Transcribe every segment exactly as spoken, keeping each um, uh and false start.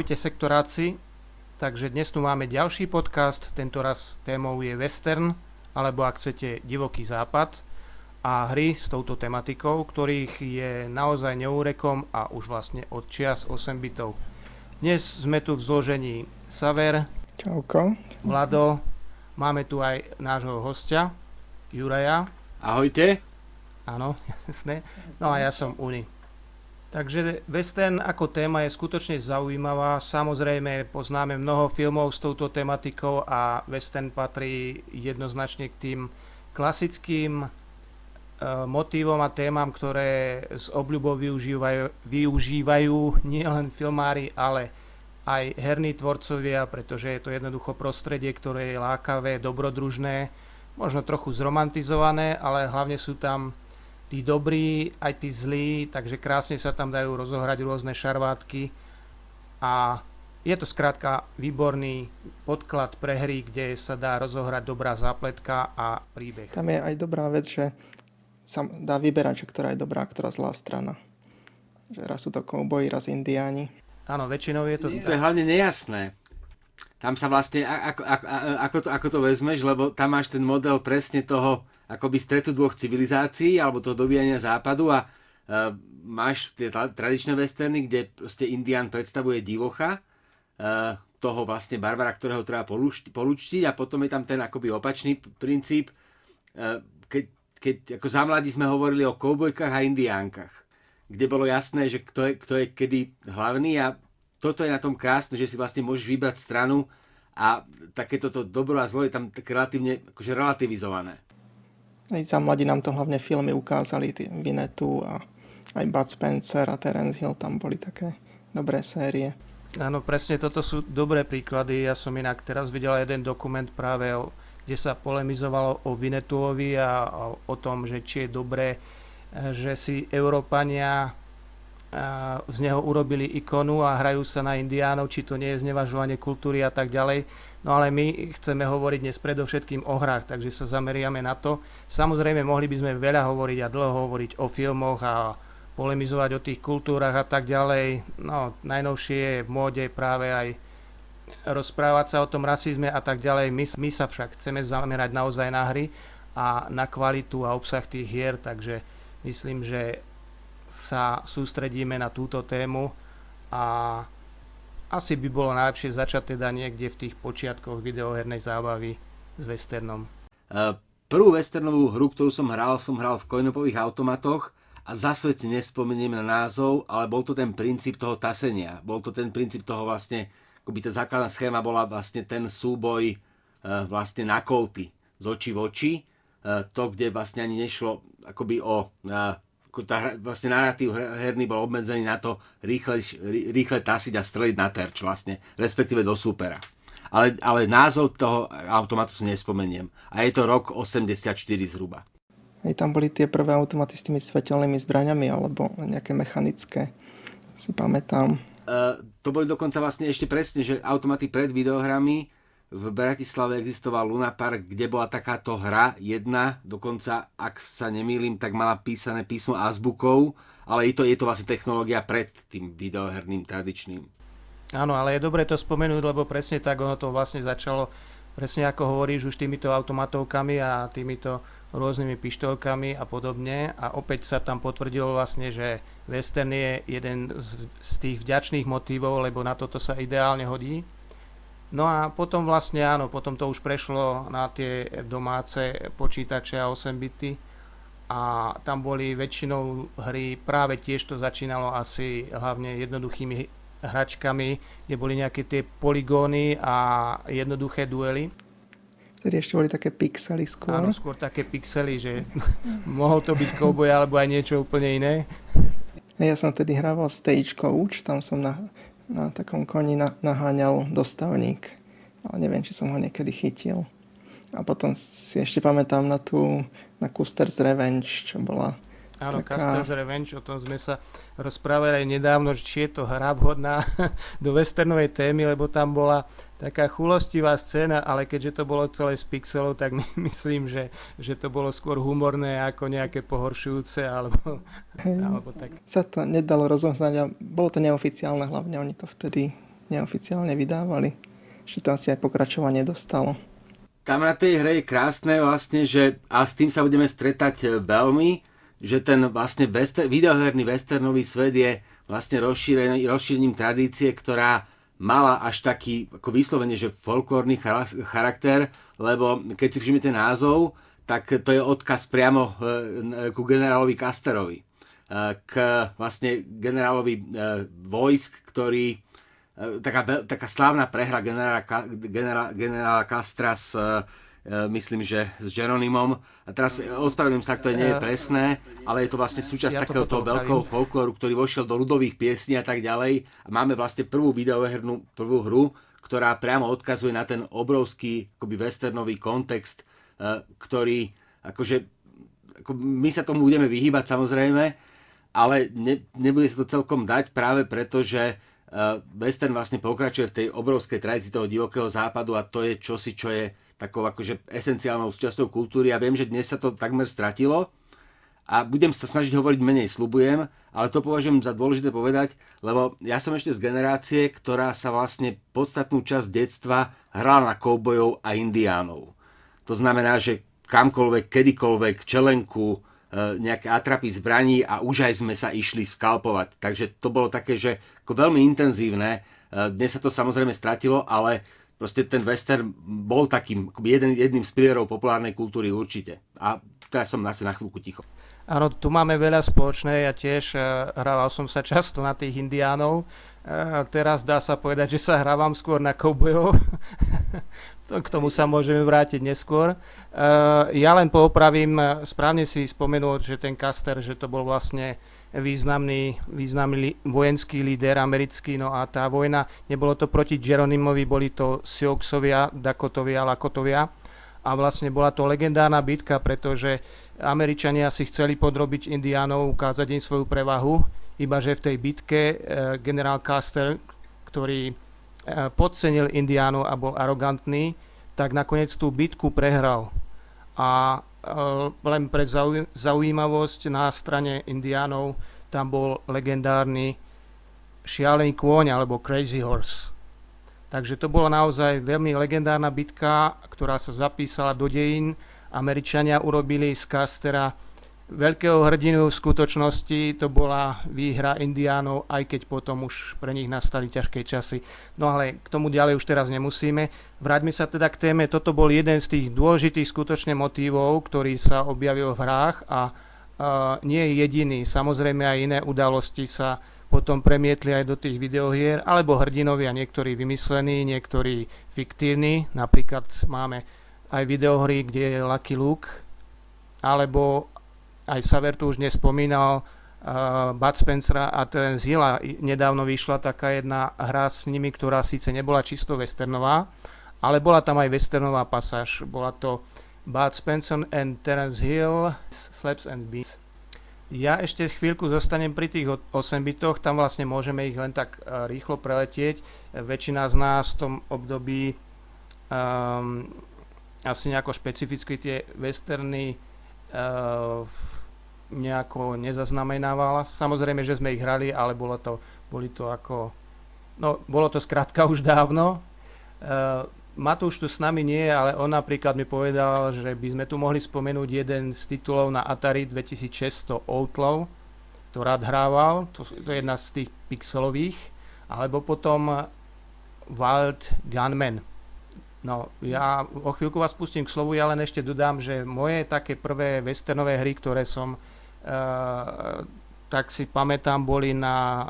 Ahojte sektoráci, takže dnes tu máme ďalší podcast, tentoraz témou je western, alebo ak chcete divoký západ a hry s touto tematikou, ktorých je naozaj neúrekom a už vlastne od čias osem bitov. Dnes sme tu v zložení Saver, Ďauko, Vlado, máme tu aj nášho hostia, Juraja. Ahojte. Áno, jasné. No a ja som Úri. Takže western ako téma je skutočne zaujímavá. Samozrejme poznáme mnoho filmov s touto tematikou a western patrí jednoznačne k tým klasickým e, motívom a témam, ktoré s obľubou využívajú, využívajú nielen filmári, ale aj herní tvorcovia, pretože je to jednoducho prostredie, ktoré je lákavé, dobrodružné, možno trochu zromantizované, ale hlavne sú tam tí dobrí, aj tí zlí, takže krásne sa tam dajú rozohrať rôzne šarvátky a je to skrátka výborný podklad pre hry, kde sa dá rozohrať dobrá zápletka a príbeh. Tam je aj dobrá vec, že sa dá vyberať, že ktorá je dobrá, ktorá zlá strana. Že raz sú to kouboji, raz indiáni. Áno, väčšinou je to... Nie, to je hlavne nejasné. Tam sa vlastne, ako, ako, ako, to, ako to vezmeš, lebo tam máš ten model presne toho akoby stretu dvoch civilizácií alebo toho dobíjania západu a e, máš tie tradičné westerny, kde proste Indián predstavuje divocha, e, toho vlastne barbara, ktorého treba polúštiť, polúštiť a potom je tam ten akoby opačný princíp, e, keď, keď ako za mladí sme hovorili o koubojkách a indiánkach, kde bolo jasné, že kto je, kto je kedy hlavný a toto je na tom krásne, že si vlastne môžeš vybrať stranu a takéto to dobro a zlo je tam relatívne, akože relativizované. Aj za mladí nám to hlavne filmy ukázali, Vinetú a aj Bud Spencer a Terence Hill, tam boli také dobré série. Áno, presne toto sú dobré príklady. Ja som inak teraz videl jeden dokument práve, o, kde sa polemizovalo o Vinetúovi a o, o tom, že či je dobré, že si Európania a, z neho urobili ikonu a hrajú sa na indiánov, či to nie je znevažovanie kultúry a tak ďalej. No ale my chceme hovoriť dnes predovšetkým o hrách, takže sa zameriame na to. Samozrejme, mohli by sme veľa hovoriť a dlho hovoriť o filmoch a polemizovať o tých kultúrach a tak ďalej. No, najnovšie je v móde práve aj rozprávať sa o tom rasizme a tak ďalej. My, my sa však chceme zamerať naozaj na hry a na kvalitu a obsah tých hier, takže myslím, že sa sústredíme na túto tému a asi by bolo najlepšie začať teda niekde v tých počiatkoch videohernej zábavy s westernom. Prvú westernovú hru, ktorú som hral, som hral v coin-opových automatoch a zasvedci nespomeniem na názov, ale bol to ten princíp toho tasenia. Bol to ten princíp toho vlastne, akoby tá základná schéma bola vlastne ten súboj vlastne na kolty z očí v oči. To, kde vlastne ani nešlo akoby o... Tá, vlastne narratív herný bol obmedzený na to rýchle, rýchle tasiť a streliť na terč vlastne, respektíve do súpera. Ale, ale názov toho automatu si nespomeniem. A je to rok osemdesiatštyri zhruba. Hej, tam boli tie prvé automaty s tými svetelnými zbraňami alebo nejaké mechanické, si pamätám. E, to boli dokonca vlastne ešte presne, že automaty pred videohrami v Bratislave existoval Luna Park, kde bola takáto hra jedna, dokonca, ak sa nemýlim, tak mala písané písmo azbukou, ale je to, je to vlastne technológia pred tým videoherným tradičným. Áno, ale je dobre to spomenúť, lebo presne tak ono to vlastne začalo, presne ako hovoríš, už týmito automatovkami a týmito rôznymi pištolkami a podobne a opäť sa tam potvrdilo vlastne, že western je jeden z, z tých vďačných motívov, lebo na toto sa ideálne hodí. No a potom vlastne áno, potom to už prešlo na tie domáce počítače a osem bity a tam boli väčšinou hry, práve tiež to začínalo asi hlavne jednoduchými hračkami, kde boli nejaké tie poligóny a jednoduché duely. Vtedy ešte boli také pixely skôr. Áno, skôr také pixely, že mohol to byť kouboj alebo aj niečo úplne iné. Ja som vtedy hrával Stage Coach, tam som na... na takom koni naháňal dostavník, ale neviem, či som ho niekedy chytil. A potom si ešte pamätám na tú, na Custer's Revenge, čo bola Áno, taká... Custer's Revenge, o tom sme sa rozprávali nedávno, či je to hra vhodná do westernovej témy, lebo tam bola taká chulostivá scéna, ale keďže to bolo celé z pixelov, tak my myslím, že, že to bolo skôr humorné ako nejaké pohoršujúce, alebo... Hey, alebo tak. Sa to nedalo rozoznať a bolo to neoficiálne, hlavne oni to vtedy neoficiálne vydávali. Ešte to asi aj pokračovanie dostalo. Kamera tej hry je krásne vlastne, že a s tým sa budeme stretať veľmi, že ten vlastne bester, videoherný westernový svet je vlastne rozšírený, rozšírením tradície, ktorá mala až taký ako vyslovene, že folklórny charakter, lebo keď si všimnete názov, tak to je odkaz priamo ku generálovi Custerovi. K vlastne generálovi vojsk, ktorý taká, taká slávna prehra generála, generála, generála Castra s myslím, že s Geronimom. A teraz ospravedlňujem sa, ak to nie je presné, ale je to vlastne súčasť ja takého toho veľkého folklóru, ktorý vošiel do ľudových piesní a tak ďalej. A máme vlastne prvú videohernú prvú hru, ktorá priamo odkazuje na ten obrovský akoby westernový kontext, ktorý akože ako my sa tomu budeme vyhýbať samozrejme, ale ne, nebude sa to celkom dať práve preto, že western vlastne pokračuje v tej obrovskej tradícii toho divokého západu a to je čosi, čo je takou akože esenciálnou súčasťou kultúry. Ja viem, že dnes sa to takmer stratilo a budem sa snažiť hovoriť menej, sľubujem, ale to považujem za dôležité povedať, lebo ja som ešte z generácie, ktorá sa vlastne podstatnú časť detstva hrala na koubojov a indiánov. To znamená, že kamkoľvek, kedykoľvek, čelenku, nejaké atrapy zbraní a už aj sme sa išli skalpovať. Takže to bolo také, že ako veľmi intenzívne. Dnes sa to samozrejme stratilo, ale proste ten western bol takým jeden, jedným z pilierov populárnej kultúry určite. A teraz som asi na chvíľku ticho. Áno, tu máme veľa spoločné. Ja tiež hrával som sa často na tých indiánov. A teraz dá sa povedať, že sa hrávam skôr na koubojov. K tomu sa môžeme vrátiť neskôr. Ja len poopravím, správne si spomenul, že ten Custer, že to bol vlastne významný, významný vojenský líder americký, no a tá vojna, nebolo to proti Geronimovi, boli to Siouxovia, Dakotovia, Lakotovia a vlastne bola to legendárna bitka, pretože Američania si chceli podrobiť Indiánov, ukázať im svoju prevahu, ibaže v tej bitke generál Custer, ktorý podcenil Indiánov a bol arogantný, tak nakoniec tú bitku prehral. A len pre zaujímavosť, na strane Indiánov tam bol legendárny šialený kôň alebo Crazy Horse. Takže to bola naozaj veľmi legendárna bitka, ktorá sa zapísala do dejín. Američania urobili z Custera veľkého hrdinu. V skutočnosti to bola výhra Indiánov, aj keď potom už pre nich nastali ťažké časy. No ale k tomu ďalej už teraz nemusíme. Vráťme sa teda k téme. Toto bol jeden z tých dôležitých skutočne motívov, ktorý sa objavil v hrách a uh, nie je jediný. Samozrejme aj iné udalosti sa potom premietli aj do tých videohier, alebo hrdinovia, niektorí vymyslení, niektorí fiktívni. Napríklad máme aj videohry, kde je Lucky Luke, alebo aj Saver tu už nespomínal, uh, Bud Spencera a Terence Hilla. Nedávno vyšla taká jedna hra s nimi, ktorá síce nebola čisto westernová, ale bola tam aj westernová pasáž. Bola to Bud Spencer and Terence Hill, Slaps and Beans. Ja ešte chvíľku zostanem pri tých osem bitoch, tam vlastne môžeme ich len tak rýchlo preletieť. Väčšina z nás v tom období um, asi nejako špecificky tie westerny uh, nejako nezaznamenávala. Samozrejme, že sme ich hrali, ale bolo to, boli to ako... No, bolo to skrátka už dávno. Uh, Matúš tu s nami nie je, ale on napríklad mi povedal, že by sme tu mohli spomenúť jeden z titulov na Atari dvetisícšesťsto, Outlaw, to rád hrával, to, to je jedna z tých pixelových, alebo potom Wild Gunman. No, ja o chvíľku vás pustím k slovu, ja len ešte dodám, že moje také prvé westernové hry, ktoré som, e, tak si pamätám, boli na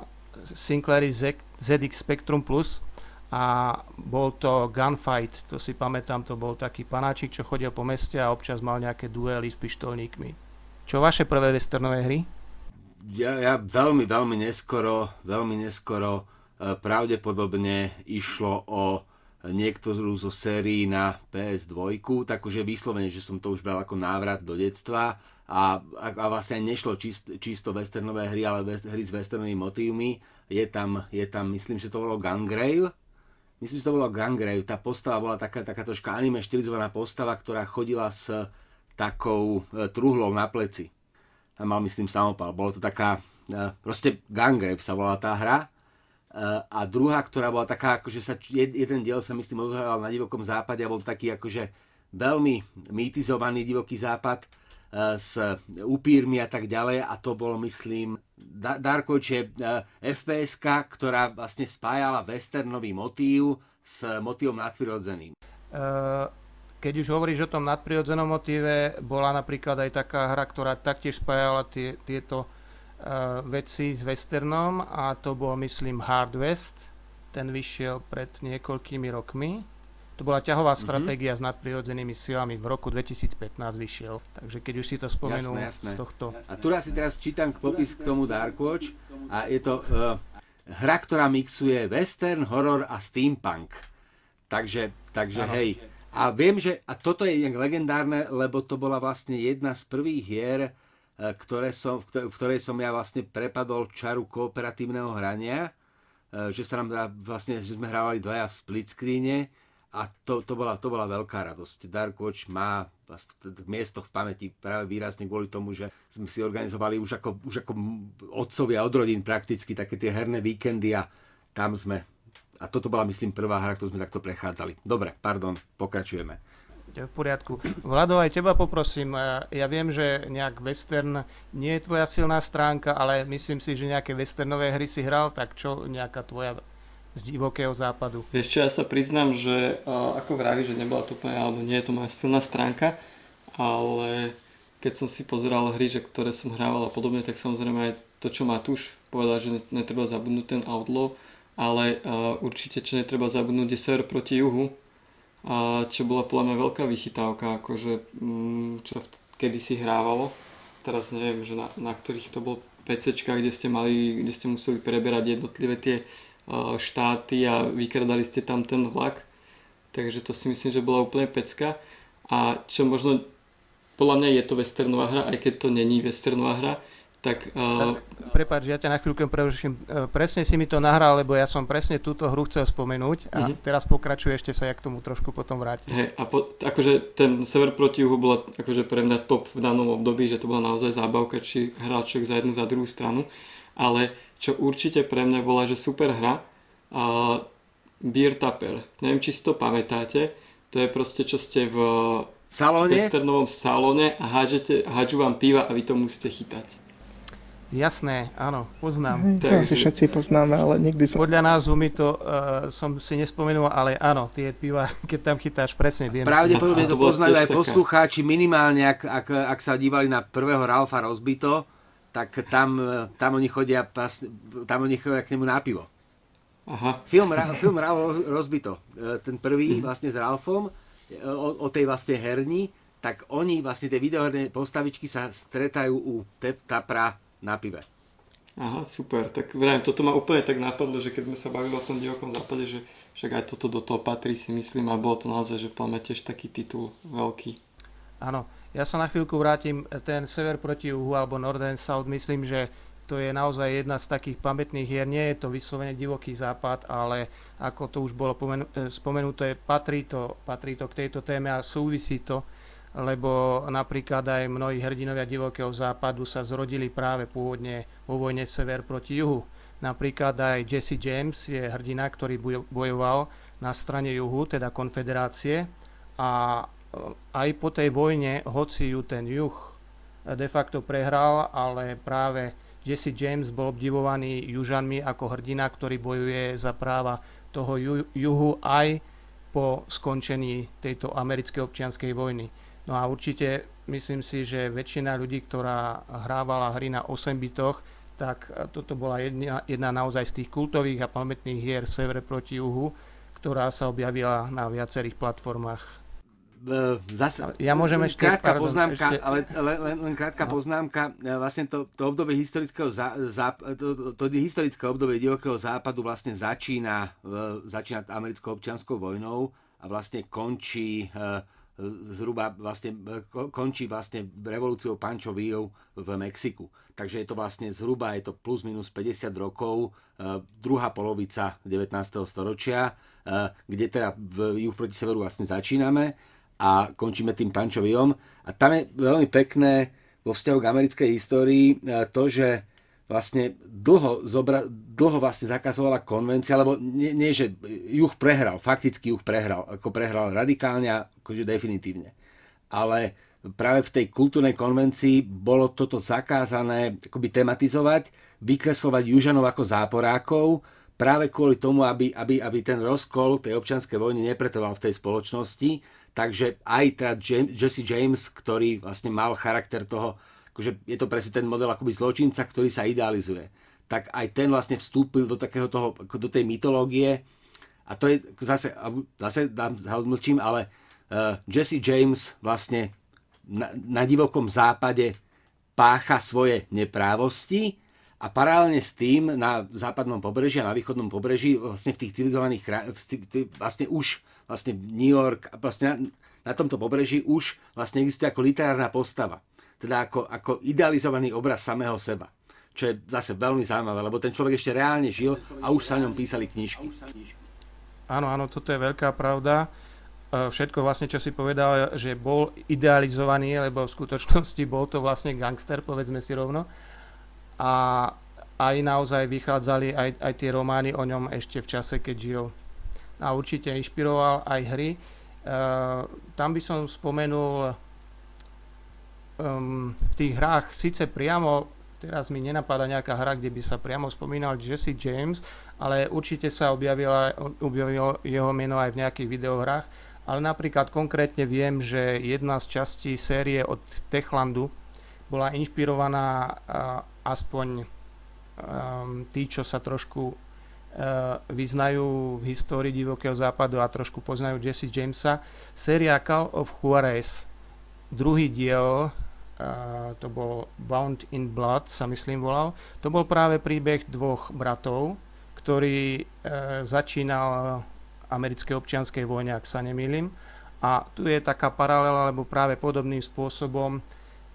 Sinclairi zet iks Spectrum Plus a bol to Gunfight, to si pamätám, to bol taký panáčik, čo chodil po meste a občas mal nejaké duely s pištolníkmi. Čo vaše prvé westernové hry? Ja, ja veľmi, veľmi neskoro, veľmi neskoro e, pravdepodobne išlo o niektorú zo sérií na pé es dva, takže vyslovene, že som to už bral ako návrat do detstva a, a vlastne nešlo čist, čisto westernové hry, ale west, hry s westernovými motívmi. Je tam, je tam, myslím, že to bolo Gangrail. Myslím, že to bolo Gangrail. Tá postava bola taká, taká troška anime štilizovaná postava, ktorá chodila s takou e, truhlou na pleci. A mal, myslím, samopal. Bolo to taká, e, proste Gangrail sa volala tá hra. a druhá, ktorá bola taká, akože sa, jeden diel sa myslím odohral na divokom západe a bol taký akože veľmi mýtizovaný divoký západ s upírmi a tak ďalej a to bol myslím Darkwatch je ef pé eska, ktorá vlastne spájala westernový motív s motívom nadprirodzeným. Keď už hovoríš o tom nadprirodzenom motíve, bola napríklad aj taká hra, ktorá taktiež spájala tie, tieto uh, veci s westernom a to bol myslím Hard West, ten vyšiel pred niekoľkými rokmi. To bola ťahová mm-hmm. stratégia s nadprirodzenými silami, v roku dvetisícpätnásť vyšiel, takže keď už si to spomenul jasné, jasné. z tohto. A tu ja si teraz čítam popis k tomu Darkwatch a je to uh, hra, ktorá mixuje western, horor a steampunk, takže, takže hej. A viem, že a toto je legendárne, lebo to bola vlastne jedna z prvých hier, ktoré som, v ktorej som ja vlastne prepadol čaru kooperatívneho hrania, že sa nám vlastne, že sme hrávali dvaja v split screene a to, to, bola, to bola veľká radosť. Darkwatch má vlastne miesto v pamäti práve výrazne kvôli tomu, že sme si organizovali už ako, už ako otcovia od rodín prakticky také tie herné víkendy a tam sme. A toto bola, myslím, prvá hra, ktorú sme takto prechádzali. Dobre, pardon, pokračujeme. V poriadku. Vlado, aj teba poprosím. Ja viem, že nejak western nie je tvoja silná stránka, ale myslím si, že nejaké westernové hry si hral, tak čo nejaká tvoja z divokého západu? Ešte ja sa priznám, že ako vraví, že nebola to úplne, alebo nie je to moja silná stránka, ale keď som si pozeral hry, že ktoré som hrával a podobne, tak samozrejme aj to, čo Matúš povedal, že netreba zabudnúť ten Outlaw, ale uh, určite, čo netreba zabudnúť, je Sever proti juhu, uh, čo bola podľa mňa veľká vychytávka, akože, um, čo sa v, kedysi hrávalo. Teraz neviem, že na, na ktorých to bol PCčkách, kde ste mali, kde ste museli preberať jednotlivé tie uh, štáty a vykradali ste tam ten vlak. Takže to si myslím, že bola úplne pecka. A čo možno, podľa mňa je to westernová hra, aj keď to není westernová hra, tak, uh... Prepáč, ja ťa na chvíľku preruším. Presne si mi to nahral, lebo ja som presne túto hru chcel spomenúť a uh-huh. teraz pokračuje, ešte sa ja k tomu trošku potom vrátim. Hey, a po, akože ten Sever proti juhu bola akože pre mňa top v danom období, že to bola naozaj zábavka, či hral človek za jednu, za druhú stranu, ale čo určite pre mňa bola, že super hra, uh, Beer Tapper. Neviem, či si to pamätáte, to je proste, čo ste v salóne? Westernovom salóne a hádžete, hádžu vám piva a vy to musíte chytať. Jasné, áno, poznám. To asi všetci poznáme, ale nikdy som... Podľa názvu mi to, uh, som si nespomenul, ale áno, tie piva, keď tam chytáš, presne viem. Pravdepodobne to poznajú aj poslucháči, minimálne, ak, ak, ak sa dívali na prvého Ralfa Rozbito, tak tam, tam, oni chodia, tam oni chodia k nemu na pivo. Aha. Film, film Ralf Rozbito, ten prvý vlastne s Ralfom, o, o tej vlastne herni, tak oni vlastne tie videoherné postavičky sa stretajú u Tapra na pive. Aha, super. Tak vrajím, toto ma úplne tak napadlo, že keď sme sa bavili o tom divokom západe, že však aj toto do toho patrí, si myslím, a bolo to naozaj, že v mňa tiež taký titul veľký. Áno, ja sa na chvíľku vrátim, ten Sever proti juhu alebo North and South, myslím, že to je naozaj jedna z takých pamätných hier, nie je to vyslovene divoký západ, ale ako to už bolo pomenu- spomenuté, patrí to, patrí to k tejto téme a súvisí to, lebo napríklad aj mnohí hrdinovia divokého západu sa zrodili práve pôvodne vo vojne Sever proti juhu. Napríklad aj Jesse James je hrdina, ktorý bojoval na strane juhu, teda konfederácie, a aj po tej vojne, hoci ju ten juh de facto prehral, ale práve Jesse James bol obdivovaný južanmi ako hrdina, ktorý bojuje za práva toho juhu aj po skončení tejto americkej občianskej vojny. No a určite myslím si, že väčšina ľudí, ktorá hrávala hry na osem bitoch, tak toto bola jedna, jedna naozaj z tých kultových a pamätných hier Sever proti juhu, ktorá sa objavila na viacerých platformách. Zase, ja môžem ešte... Krátka pardon, poznámka, ešte... ale len, len, len krátka no. poznámka. Vlastne to, to obdobie historického zá, zá, to, to historické obdobie divokého západu vlastne začína, začína americkou občianskou vojnou a vlastne končí... zhruba vlastne končí vlastne revolúciou Pančovíjov v Mexiku. Takže je to vlastne zhruba, je to plus minus päťdesiat rokov, eh, druhá polovica devätnásteho storočia, eh, kde teda v juh proti severu vlastne začíname a končíme tým Pančovíjom. A tam je veľmi pekné vo vzťahu k americkej histórii eh, to, že vlastne dlho, zobra, dlho vlastne zakazovala konvencia, lebo nie, nie že juh prehral, fakticky juh prehral, ako prehral radikálne a akože definitívne. Ale práve v tej kultúrnej konvencii bolo toto zakázané akoby tematizovať, vykreslovať južanov ako záporákov, práve kvôli tomu, aby, aby, aby ten rozkol tej občianskej vojny nepretoval v tej spoločnosti. Takže aj teda James, Jesse James, ktorý vlastne mal charakter toho, akože je to presne ten model akoby zločinca, ktorý sa idealizuje, tak aj ten vlastne vstúpil do takého toho, do tej mytológie. A to je, zase, zase dám, mlčím, ale uh, Jesse James vlastne na, na divokom západe pácha svoje neprávosti, a paralelne s tým na západnom pobreží a na východnom pobreží vlastne v tých civilizovaných vlastne už vlastne New York vlastne na, na tomto pobreží už vlastne existuje ako literárna postava. Teda ako, ako idealizovaný obraz samého seba. Čo je zase veľmi zaujímavé, lebo ten človek ešte reálne žil a už sa o ňom písali knižky. Áno, áno, toto je veľká pravda. Všetko vlastne, čo si povedal, že bol idealizovaný, lebo v skutočnosti bol to vlastne gangster, povedzme si rovno. A aj naozaj vychádzali aj, aj tie romány o ňom ešte v čase, keď žil. A určite inšpiroval aj hry. E, tam by som spomenul, um, v tých hrách síce priamo, teraz mi nenapadá nejaká hra, kde by sa priamo spomínal Jesse James, ale určite sa objavila, objavilo jeho meno aj v nejakých videohrách. Ale napríklad konkrétne viem, že jedna z častí série od Techlandu bola inšpirovaná uh, aspoň um, tí, čo sa trošku uh, vyznajú v histórii divokého západu a trošku poznajú Jesse Jamesa. Séria Call of Juarez, druhý diel, uh, to bol Bound in Blood, sa myslím volal. To bol práve príbeh dvoch bratov, ktorý uh, začínal americké občianskej vojne, ak sa nemýlim. A tu je taká paralela, lebo práve podobným spôsobom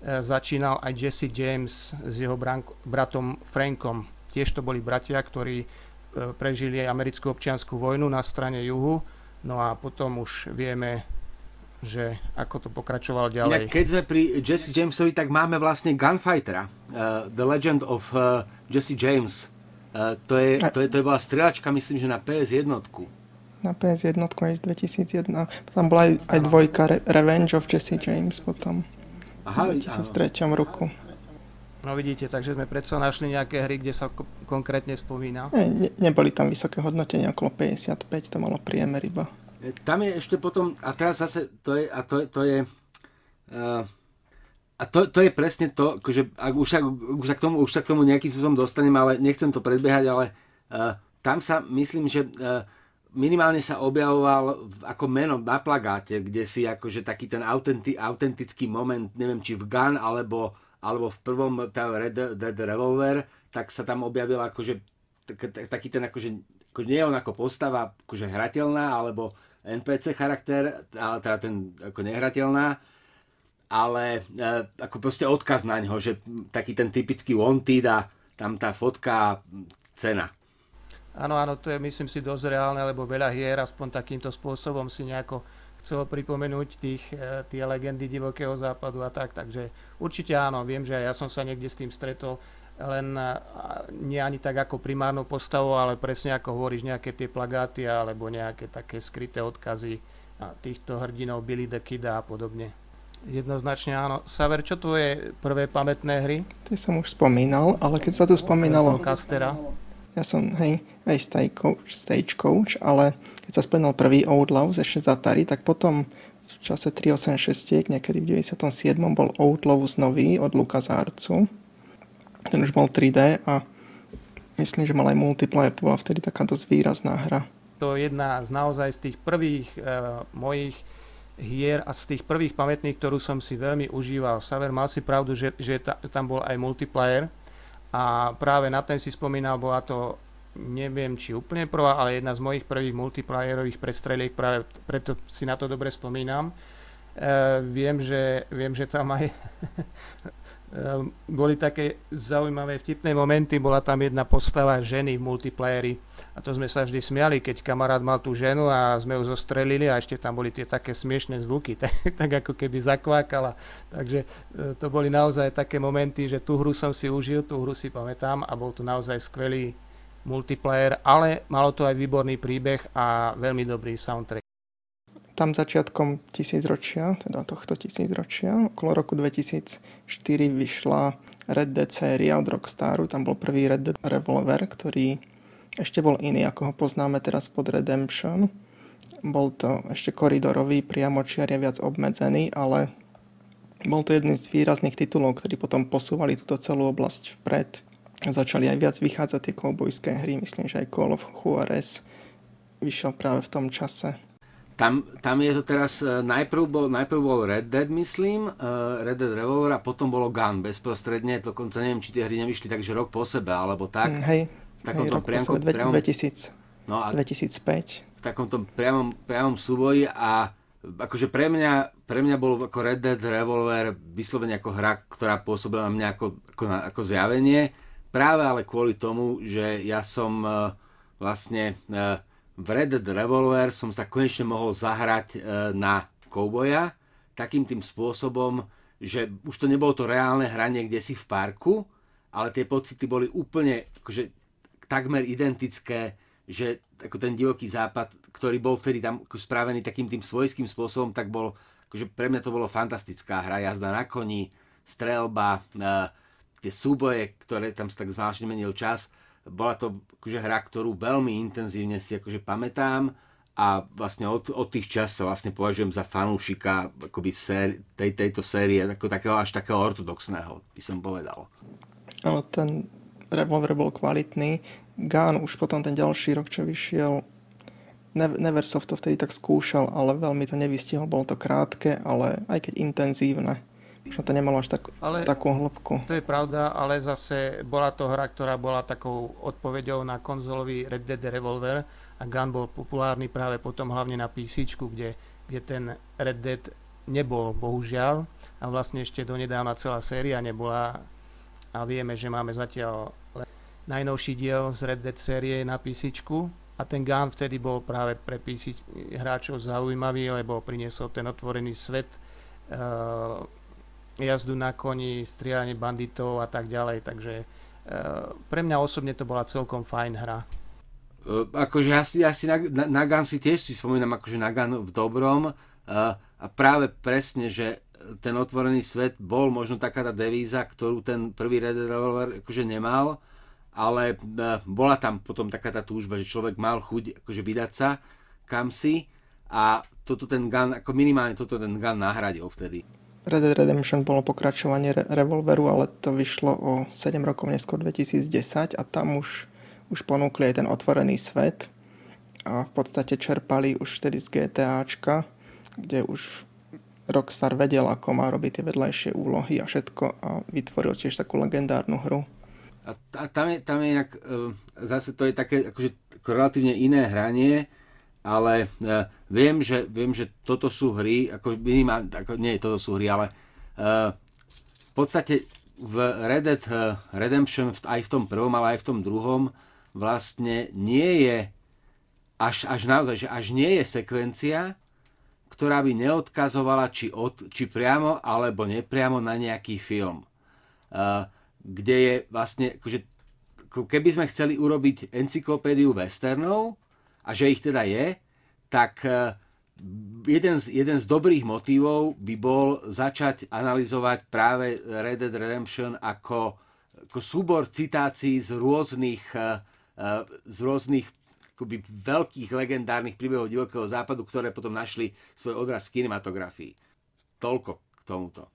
začínal aj Jesse James s jeho bratom Frankom. Tiež to boli bratia, ktorí prežili aj americkú občiansku vojnu na strane juhu. No a potom už vieme, že ako to pokračovalo ďalej. Keď sme pri Jesse Jamesovi, tak máme vlastne Gunfightera, uh, The Legend of uh, Jesse James. Uh, to, je, to, je, to je bola strieľačka, myslím, že na pé es jeden. Na pé es jeden až dvetisícjeden. Tam bola aj, aj dvojka Re- Revenge of Jesse James potom. Aha, v dvetisíctri roku. No vidíte, takže sme predsa našli nejaké hry, kde sa k- konkrétne spomína. Ne, ne, neboli tam vysoké hodnotenia, okolo päťdesiatpäť, to malo priemer iba. Tam je ešte potom, a teraz zase, to je, a to, to je, uh, a to, to je presne to, akože, ak už, sa, už, sa k tomu, už sa k tomu nejakým spôsobom dostanem, ale nechcem to predbiehať, ale uh, tam sa, myslím, že uh, minimálne sa objavoval ako meno na plagáte, kde si akože taký ten autenti, autentický moment, neviem či v Gun, alebo, alebo v prvom Red Dead Revolver, tak sa tam objavil akože taký ten akože, nie on ako postava akože hrateľná, alebo en pé cé charakter, ale teda ten ako nehrateľná, ale ako proste odkaz na ňo, že taký ten typický wanted a tam tá fotka cena. Áno, áno, to je, myslím si, dosť reálne, lebo veľa hier aspoň takýmto spôsobom si nejako chcelo pripomenúť tých, tie legendy divokého západu a tak, takže určite áno, viem, že ja som sa niekde s tým stretol, len nie ani tak ako primárnou postavou, ale presne ako hovoríš, nejaké tie plagáty alebo nejaké také skryté odkazy týchto hrdinov, Billy the Kid a podobne. Jednoznačne áno. Saver, čo to je prvé pamätné hry? Tie som už spomínal, ale keď sa tu spomínalo... Custera. Ja som, hej, aj Stage Coach, Stage Coach, ale keď sa spomenul prvý Outlaw z ešte z Atari, tak potom v čase tri osemdesiatšesť, niekedy v deväťdesiatom siedmom bol Outlaw nový od LucasArtsu. Ten už bol tri dé a myslím, že mal aj multiplayer, to bola vtedy taká dosť výrazná hra. To je jedna z naozaj z tých prvých e, mojich hier a z tých prvých pamätných, ktorú som si veľmi užíval. Saver, mal si pravdu, že, že ta, tam bol aj multiplayer. A práve na ten si spomínal, bola to, neviem či úplne prvá, ale jedna z mojich prvých multiplayerových prestreliek, práve preto si na to dobre spomínam. E, viem, že, viem, že tam aj boli také zaujímavé vtipné momenty, bola tam jedna postava ženy v multiplayeri a to sme sa vždy smiali, keď kamarát mal tú ženu a sme ju zostrelili a ešte tam boli tie také smiešné zvuky, tak, tak ako keby zakvákala, takže to boli naozaj také momenty, že tú hru som si užil, tú hru si pamätám a bol to naozaj skvelý multiplayer, ale malo to aj výborný príbeh a veľmi dobrý soundtrack. Tam začiatkom tisícročia, teda tohto tisícročia, okolo roku dvetisícštyri vyšla Red Dead séria od Rockstaru. Tam bol prvý Red Dead Revolver, ktorý ešte bol iný, ako ho poznáme teraz pod Redemption. Bol to ešte koridorový, priamočiarie, viac obmedzený, ale bol to jeden z výrazných titulov, ktorí potom posúvali túto celú oblasť vpred. Začali aj viac vychádzať tie kovbojské hry, myslím, že aj Call of Juarez vyšiel práve v tom čase. Tam, tam je to teraz, najprv bol, najprv bol Red Dead, myslím, Red Dead Revolver a potom bolo Gun bezprostredne, dokonca neviem, či tie hry nevyšli takže rok po sebe, alebo tak. Hej, v hej rok priamko, po sebe, priamom, dvetisíc, no a dvetisícpäť. V takomto priamom, priamom súboji a akože pre mňa, pre mňa bol ako Red Dead Revolver vyslovene ako hra, ktorá pôsobila na mňa ako, ako, ako zjavenie, práve ale kvôli tomu, že ja som vlastne... V Red Dead Revolver som sa konečne mohol zahrať na kouboja takým tým spôsobom, že už to nebolo to reálne hranie kde si v parku, ale tie pocity boli úplne akože, takmer identické, že ako ten divoký západ, ktorý bol vtedy tam spravený takým tým svojským spôsobom, tak bol, akože pre mňa to bolo fantastická hra, jazda na koni, streľba, tie súboje, ktoré tam sa tak zvláštne menil čas. Bola to akože hra, ktorú veľmi intenzívne si akože pamätám a vlastne od, od tých čas sa vlastne považujem za fanúšika akoby séri, tej, tejto série ako takého, až takého ortodoxného, by som povedal. Ale ten Revolver bol kvalitný. Gun už potom ten ďalší rok, čo vyšiel, Neversoft to vtedy tak skúšal, ale veľmi to nevystihol. Bolo to krátke, ale aj keď intenzívne. Že to nemalo až tak, ale, takú hĺbku. To je pravda, ale zase bola to hra, ktorá bola takou odpoveďou na konzolový Red Dead Revolver a Gun bol populárny práve potom hlavne na písičku, kde, kde ten Red Dead nebol, bohužiaľ. A vlastne ešte donedávna celá séria nebola a vieme, že máme zatiaľ najnovší diel z Red Dead série na písičku a ten Gun vtedy bol práve pre písič hráčov zaujímavý, lebo priniesol ten otvorený svet, e- jazdu na koni, strieľanie banditov a tak ďalej, takže e, pre mňa osobne to bola celkom fajn hra. E, akože ja si, ja si na, na, na Gun si tiež si spomínam akože na Gun v dobrom e, a práve presne, že ten otvorený svet bol možno taká tá devíza, ktorú ten prvý Red Dead Revolver akože nemal, ale e, bola tam potom taká tá túžba, že človek mal chuť akože vydať sa kam si a toto ten Gun, ako minimálne toto ten Gun nahradil vtedy. Red Dead Redemption bolo pokračovanie re- Revolveru, ale to vyšlo o sedem rokov neskôr dvetisícdesať a tam už, už ponúkli aj ten otvorený svet a v podstate čerpali už vtedy z GTAčka, kde už Rockstar vedel, ako má robiť tie vedľajšie úlohy a všetko a vytvoril tiež takú legendárnu hru. A, a tam je, tam je inak, zase to je také akože, relatívne iné hranie, ale uh, viem, že, viem, že toto sú hry, ako minimálne, ako, nie toto sú hry, ale uh, v podstate v Red Dead uh, Redemption v, aj v tom prvom, ale aj v tom druhom vlastne nie je až, až naozaj, že až nie je sekvencia, ktorá by neodkazovala či, od, či priamo alebo nepriamo na nejaký film. Uh, kde je vlastne, akože, keby sme chceli urobiť encyklopédiu westernov, a že ich teda je, tak jeden z, jeden z dobrých motivov by bol začať analyzovať práve Red Dead Redemption ako, ako súbor citácií z rôznych, z rôznych akoby, veľkých legendárnych príbehov divokého západu, ktoré potom našli svoj odraz v kinematografii. Toľko k tomuto.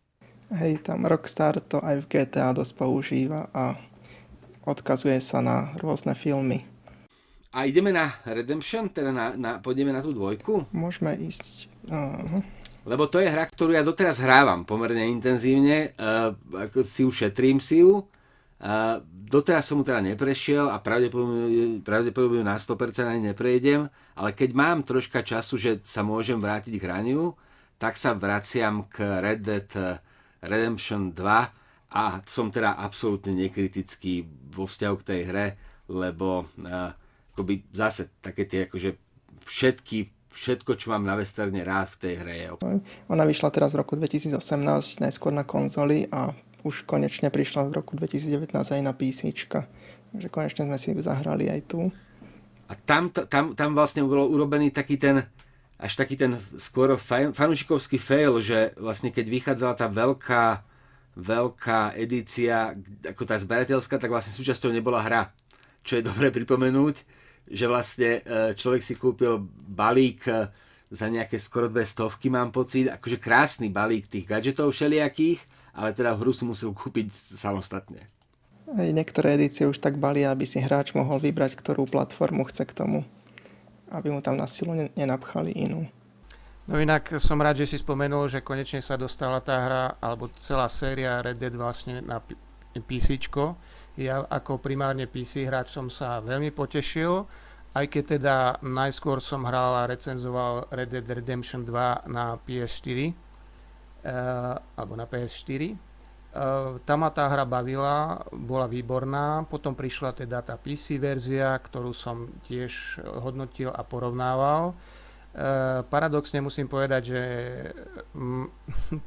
Hej, tam Rockstar to aj v gé té á dosť používa a odkazuje sa na rôzne filmy. A ideme na Redemption, teda na, na, pôjdeme na tú dvojku? Môžeme ísť. Uh-huh. Lebo to je hra, ktorú ja doteraz hrávam pomerne intenzívne, uh, si ju šetrím si ju. Uh, doteraz som ju teda neprešiel a pravdepodobne, pravdepodobne na sto percent ani neprejdem, ale keď mám troška času, že sa môžem vrátiť k hraniu, tak sa vraciam k Red Dead Redemption dva a som teda absolútne nekritický vo vzťahu k tej hre, lebo uh, akoby zase také tie akože všetky všetko, čo mám na westerne rád v tej hre je. Ona vyšla teraz v roku dvetisícosemnásť najskôr na konzoli a už konečne prišla v roku dvetisícdevätnásť aj na PCčka. Takže konečne sme si zahrali aj tu. A tam, tam, tam vlastne bol urobený taký ten, až taký ten skôr fanúšikovský fail, že vlastne keď vychádzala tá veľká, veľká edícia, ako tá zberateľská, tak vlastne súčasťou nebola hra. Čo je dobre pripomenúť, že vlastne človek si kúpil balík za nejaké skoro dve stovky, mám pocit, akože krásny balík tých gadgetov všelijakých, ale teda hru si musel kúpiť samostatne. Aj niektoré edície už tak balia, aby si hráč mohol vybrať, ktorú platformu chce k tomu, aby mu tam na silu nenapchali inú. No inak som rád, že si spomenul, že konečne sa dostala tá hra, alebo celá séria Red Dead vlastne na písičko. Ja ako primárne pé cé hráč som sa veľmi potešil, aj keď teda najskôr som hral a recenzoval Red Dead Redemption dva na pé es štyri, uh, alebo na pé es štyri. Uh, tam ma tá hra bavila, bola výborná, potom prišla teda tá pé cé verzia, ktorú som tiež hodnotil a porovnával. Uh, paradoxne musím povedať, že um,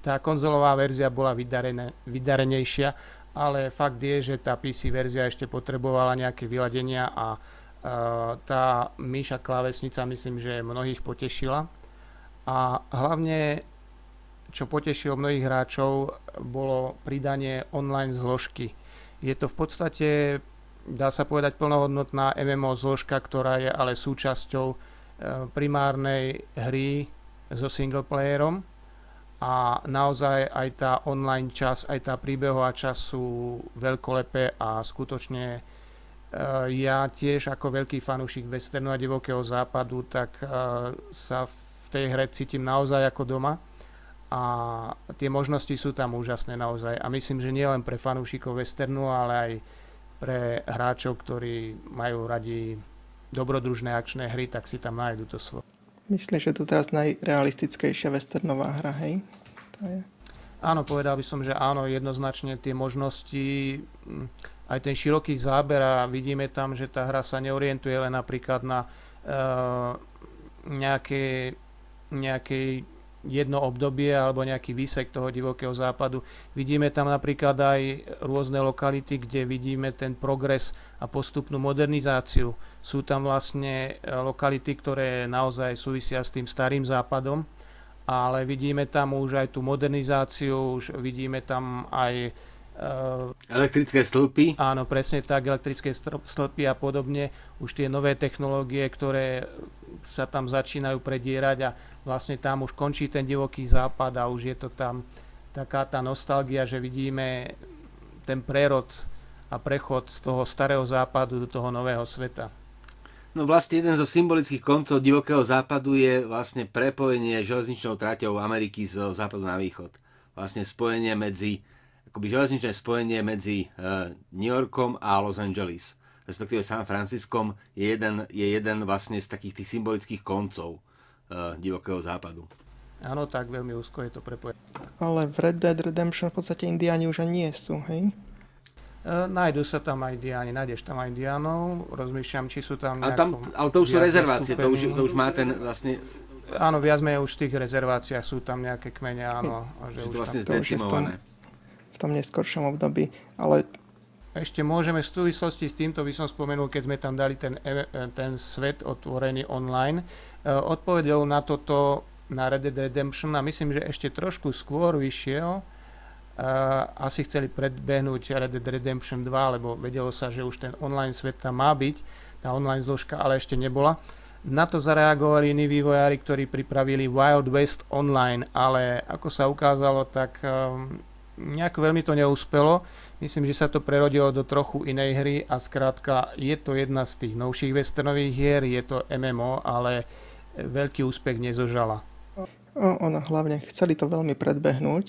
tá konzolová verzia bola vydarené, vydarenejšia, ale fakt je, že tá pé cé verzia ešte potrebovala nejaké vyladenia a uh, tá myš a klávesnica myslím, že mnohých potešila. A hlavne, čo potešilo mnohých hráčov, bolo pridanie online zložky. Je to v podstate, dá sa povedať, plnohodnotná em em ó zložka, ktorá je ale súčasťou uh, primárnej hry so singleplayerom. A naozaj aj tá online časť, aj tá príbehová časť sú veľkolepé a skutočne e, ja tiež ako veľký fanúšik westernu a divokého západu, tak e, sa v tej hre cítim naozaj ako doma a tie možnosti sú tam úžasné naozaj. A myslím, že nie len pre fanúšikov westernu, ale aj pre hráčov, ktorí majú radi dobrodružné akčné hry, tak si tam nájdu to slovo. Myslíš, že to teraz najrealistickejšia westernová hra, hej? To je. Áno, povedal by som, že áno, jednoznačne tie možnosti, aj ten široký záber a vidíme tam, že tá hra sa neorientuje len napríklad na uh, nejaké, nejaké jedno obdobie alebo nejaký výsek toho divokého západu. Vidíme tam napríklad aj rôzne lokality, kde vidíme ten progres a postupnú modernizáciu. Sú tam vlastne lokality, ktoré naozaj súvisia s tým starým západom, ale vidíme tam už aj tú modernizáciu, už vidíme tam aj elektrické stĺpy. Áno, presne tak, elektrické stĺpy a podobne. Už tie nové technológie, ktoré sa tam začínajú predierať a vlastne tam už končí ten divoký západ a už je to tam taká tá nostalgia, že vidíme ten prerod a prechod z toho starého západu do toho nového sveta. No vlastne jeden zo symbolických koncov divokého západu je vlastne prepojenie železničnou traťou Ameriky zo západu na východ. Vlastne spojenie medzi akoby železničné spojenie medzi uh, New Yorkom a Los Angeles, respektíve San Franciskom, je jeden, je jeden vlastne z takých tých symbolických koncov uh, divokého západu. Áno, tak veľmi úzko je to prepojené. Ale v Red Dead Redemption v podstate indiáni už ani nie sú, hej? Uh, nájdu sa tam aj indiáni, nájdeš tam aj indiánov, rozmýšľam, či sú tam nejaké. Ale, ale to už sú rezervácie, to už, to už má ten vlastne. Áno, viac menej už v tých rezerváciách sú tam nejaké kmene, áno. A že už to vlastne zdecimované v tom neskoršom období, ale ešte môžeme v súvislosti s týmto by som spomenul, keď sme tam dali ten, ten svet otvorený online. Odpovedou na toto, na Red Dead Redemption, a myslím, že ešte trošku skôr vyšiel, asi chceli predbehnúť Red Dead Redemption dva, lebo vedelo sa, že už ten online svet tam má byť, tá online zložka, ale ešte nebola. Na to zareagovali iní vývojári, ktorí pripravili Wild West Online, ale ako sa ukázalo, tak nejak veľmi to neúspelo. Myslím, že sa to prerodilo do trochu inej hry a skrátka je to jedna z tých novších westernových hier, je to em em ó, ale veľký úspech nezožala. Ona hlavne chceli to veľmi predbehnúť,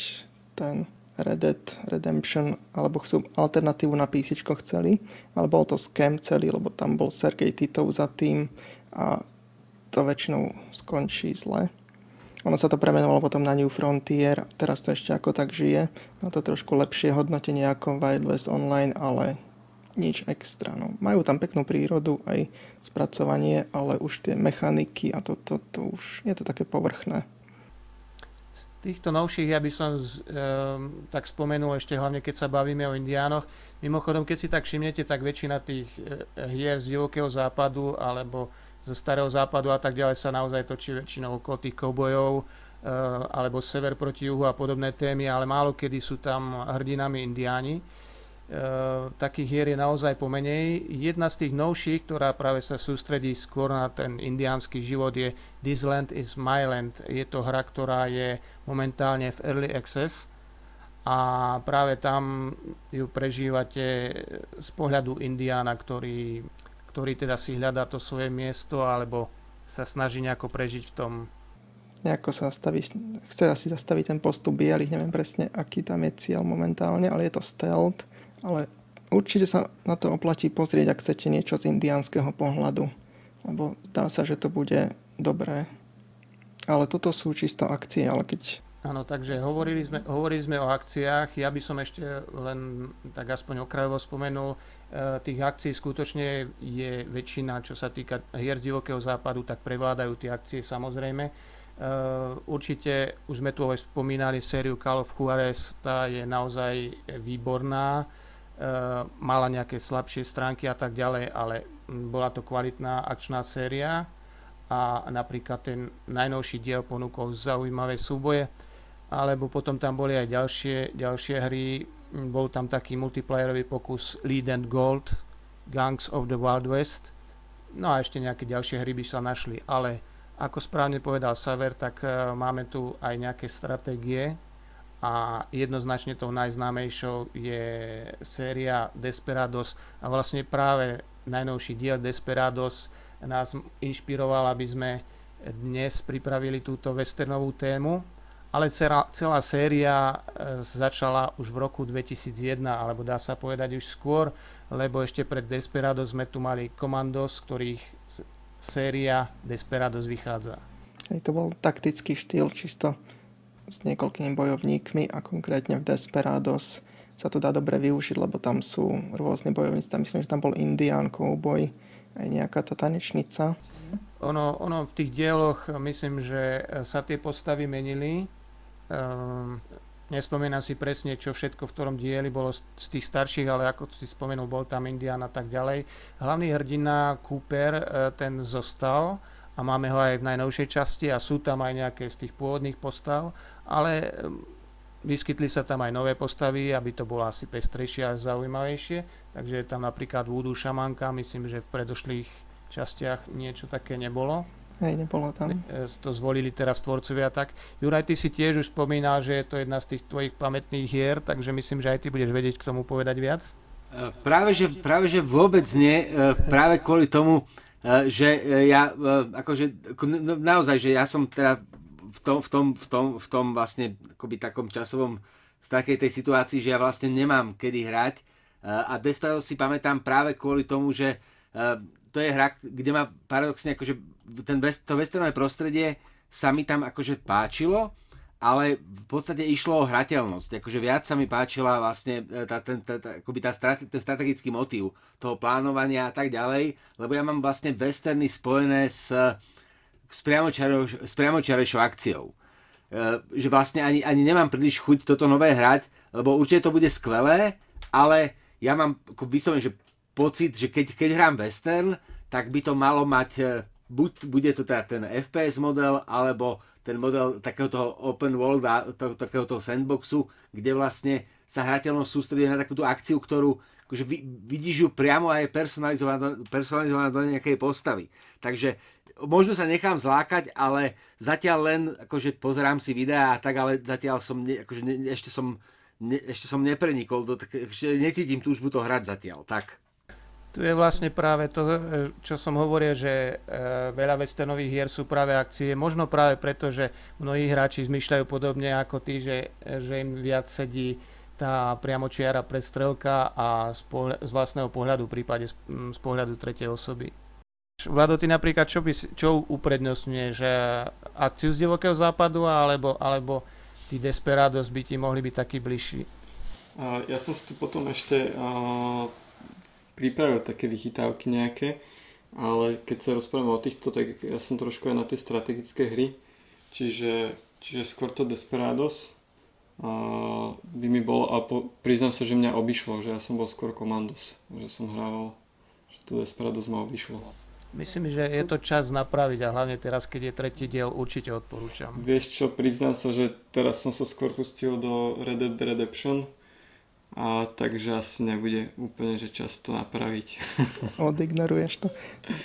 ten Red Dead Redemption, alebo chcú alternatívu na písičko chceli, ale bol to scam celý, lebo tam bol Sergej Titov za tým a to väčšinou skončí zle. Ono sa to premenovalo potom na New Frontier, teraz to ešte ako tak žije. Má to trošku lepšie hodnotenie ako Wild West Online, ale nič extra. No. Majú tam peknú prírodu, aj spracovanie, ale už tie mechaniky a toto to, to už je to také povrchné. Z týchto novších ja by som z, e, tak spomenul ešte hlavne, keď sa bavíme o Indiánoch. Mimochodom, keď si tak všimnete, tak väčšina tých e, hier z divokého západu alebo zo starého západu a tak ďalej sa naozaj točí väčšinou okolo tých kovbojov e, alebo sever proti juhu a podobné témy, ale málo kedy sú tam hrdinami Indiáni. E, takých hier je naozaj pomenej. Jedna z tých novších, ktorá práve sa sústredí skôr na ten indiánsky život, je This Land is My Land. Je to hra, ktorá je momentálne v Early Access a práve tam ju prežívate z pohľadu Indiána, ktorý, ktorý teda si hľadá to svoje miesto alebo sa snaží nejako prežiť v tom. Nejako sa staví, chce asi zastaviť ten postup bielých, neviem presne, aký tam je cieľ momentálne, ale je to stealth. Ale určite sa na to oplatí pozrieť, ak chcete niečo z indiánskeho pohľadu. Lebo zdá sa, že to bude dobré. Ale toto sú čisto akcie, ale keď... Áno, takže hovorili sme, hovorili sme o akciách. Ja by som ešte len tak aspoň okrajovo spomenul. E, tých akcií skutočne je väčšina, čo sa týka hier z divokého západu, tak prevládajú tie akcie samozrejme. E, určite, už sme tu aj spomínali sériu Call of Juarez, tá je naozaj výborná. E, mala nejaké slabšie stránky a tak ďalej, ale bola to kvalitná akčná séria a napríklad ten najnovší diel ponúkol zaujímavé súboje. Alebo potom tam boli aj ďalšie, ďalšie hry. Bol tam taký multiplayerový pokus Lead and Gold, Gangs of the Wild West. No a ešte nejaké ďalšie hry by sa našli. Ale ako správne povedal Saver, tak máme tu aj nejaké stratégie. A jednoznačne tou najznámejšou je séria Desperados. A vlastne práve najnovší diel Desperados nás inšpiroval, aby sme dnes pripravili túto westernovú tému. Ale celá, celá séria začala už v roku dvetisícjeden, alebo dá sa povedať už skôr, lebo ešte pred Desperados sme tu mali Commandos, z ktorých séria Desperados vychádza. Hej, to bol taktický štýl čisto s niekoľkými bojovníkmi a konkrétne v Desperados sa to dá dobre využiť, lebo tam sú rôzne bojovníci. Tam myslím, že tam bol Indián, kouboj, aj nejaká tá tanečnica. Ono, ono v tých dieloch myslím, že sa tie postavy menili. Uh, nespomínam si presne, čo všetko v ktorom dieli bolo z, z tých starších, ale ako si spomenul, bol tam Indián a tak ďalej. Hlavný hrdina Cooper, uh, ten zostal a máme ho aj v najnovšej časti a sú tam aj nejaké z tých pôvodných postav, ale um, vyskytli sa tam aj nové postavy, aby to bolo asi pestrejšie a zaujímavejšie. Takže je tam napríklad Voodoo šamanka, myslím, že v predošlých častiach niečo také nebolo. Hej, nebolo tam. To zvolili teraz tvorcovia tak. Juraj, ty si tiež už spomínal, že je to jedna z tých tvojich pamätných hier, takže myslím, že aj ty budeš vedieť k tomu povedať viac. Práve že, práve, že vôbec nie. Práve kvôli tomu, že ja akože, naozaj, že ja som teda v tom, v tom, v tom, v tom vlastne akoby takom časovom z takej tej situácii, že ja vlastne nemám kedy hrať. A Desperados si pamätám práve kvôli tomu, že to je hra, kde ma paradoxne akože ten best, to westernové prostredie sa mi tam akože páčilo, ale v podstate išlo o hrateľnosť. Akože viac sa mi páčila vlastne tá, ten, tá, tá, akoby tá strate, ten strategický motív toho plánovania a tak ďalej, lebo ja mám vlastne westerny spojené s, s, priamočarejšou, s priamočarejšou akciou. Že vlastne ani, ani nemám príliš chuť toto nové hrať, lebo určite to bude skvelé, ale ja mám vyslovene, že pocit, že keď, keď hrám western, tak by to malo mať, buď bude to teda ten ef pé es model, alebo ten model takéhoto open world, to, takéhoto sandboxu, kde vlastne sa hrateľnosť sústredí na takúto akciu, ktorú akože vidíš ju priamo a je personalizovaná, personalizovaná do nejakej postavy. Takže možno sa nechám zlákať, ale zatiaľ len akože pozerám si videá a tak, ale zatiaľ som akože ešte som, ne, ešte som neprenikol, do, ešte necítim túžbu to hrať zatiaľ, tak. Tu je vlastne práve to, čo som hovoril, že veľa westernových hier sú práve akcie. Možno práve preto, že mnohí hráči zmyšľajú podobne ako tí, že, že im viac sedí tá priamočiara prestrelka a z, pohľa- z vlastného pohľadu, v prípade z pohľadu tretej osoby. Vlado, ty napríklad čo, by, čo uprednostňuješ? Akciu z divokého západu alebo, alebo tí Desperados by ti mohli byť takí bližší? Ja som si tu potom ešte uh, pripravil také vychytávky nejaké, ale keď sa rozprávam o týchto, tak ja som trošku aj na tie strategické hry, čiže, čiže skôr to Desperados uh, by mi bolo, a po, priznám sa, že mňa obišlo, že ja som bol skôr Commandos, že som hrával, že tu Desperados ma obišlo. Myslím, že je to čas napraviť a hlavne teraz, keď je tretí diel, určite odporúčam. Vieš čo, priznám sa, že teraz som sa skôr pustil do Red Dead Redemption, a takže asi nebude úplne, že čas to napraviť. Odignoruješ to.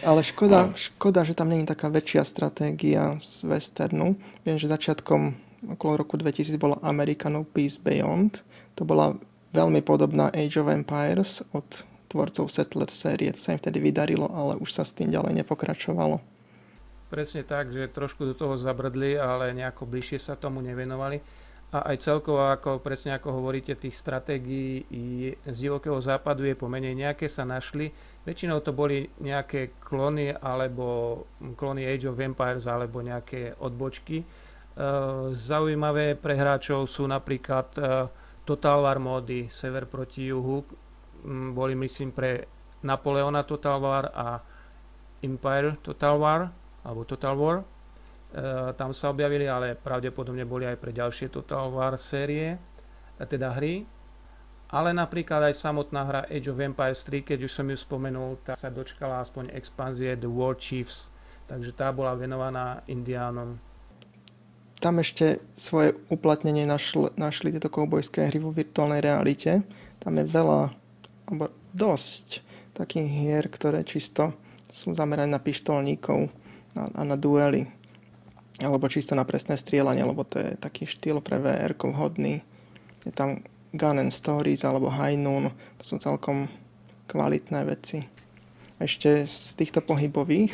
Ale škoda, a... škoda, že tam nie je taká väčšia stratégia z westernu. Viem, že začiatkom okolo roku dvetisíc bola Americanov Peace Beyond. To bola veľmi podobná Age of Empires od tvorcov Settler série, to sa im vtedy vydarilo, ale už sa s tým ďalej nepokračovalo. Presne tak, že trošku do toho zabrdli, ale nejako bližšie sa tomu nevenovali. A aj celkovo, ako presne ako hovoríte, tých stratégií z divokého západu je pomenej. Nejaké sa našli, väčšinou to boli nejaké klony, alebo klony Age of Empires, alebo nejaké odbočky. Zaujímavé pre hráčov sú napríklad Total War módy, Sever proti juhu, boli myslím pre Napoleona Total War a Empire Total War alebo Total War, e, tam sa objavili, ale pravdepodobne boli aj pre ďalšie Total War série, teda hry, ale napríklad aj samotná hra Age of Empires tri, keď už som ju spomenul, tá sa dočkala aspoň expanzie The War Chiefs, takže tá bola venovaná Indiánom. Tam ešte svoje uplatnenie našli, našli tieto koubojské hry vo virtuálnej realite, tam je veľa alebo dosť takých hier, ktoré čisto sú zamerané na pištolníkov a, a na duely. Alebo čisto na presné strieľanie, lebo to je taký štýl pre vé erkov hodný. Je tam Gun and Stories alebo High Noon, to sú celkom kvalitné veci. Ešte z týchto pohybových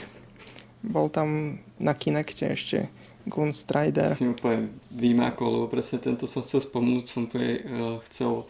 bol tam na Kinecte ešte Gun Strider. Si úplne výmakol, lebo presne tento som chcel spomenúť, som úplne uh, chcel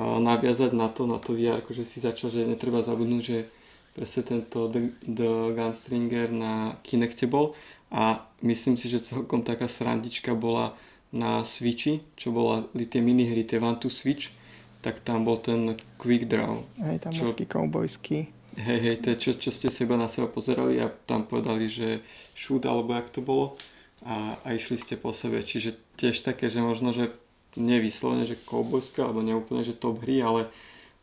naviazať na to, na to vé er, že si začal, že netreba zabudnúť, že presne tento The, The Gunstringer na Kinecte bol, a myslím si, že celkom taká srandička bola na Switchi, čo bola tie minihry, tie One to Switch, tak tam bol ten Quick Draw. Hej, tam bol taký cowboyský. Hej, hej, to je čo, čo ste seba na seba pozerali a tam povedali, že shoot, alebo jak to bolo, a, a išli ste po sebe, čiže tiež také, že možno, že nevyslovene, že koubojská, alebo neúplne, že top hry, ale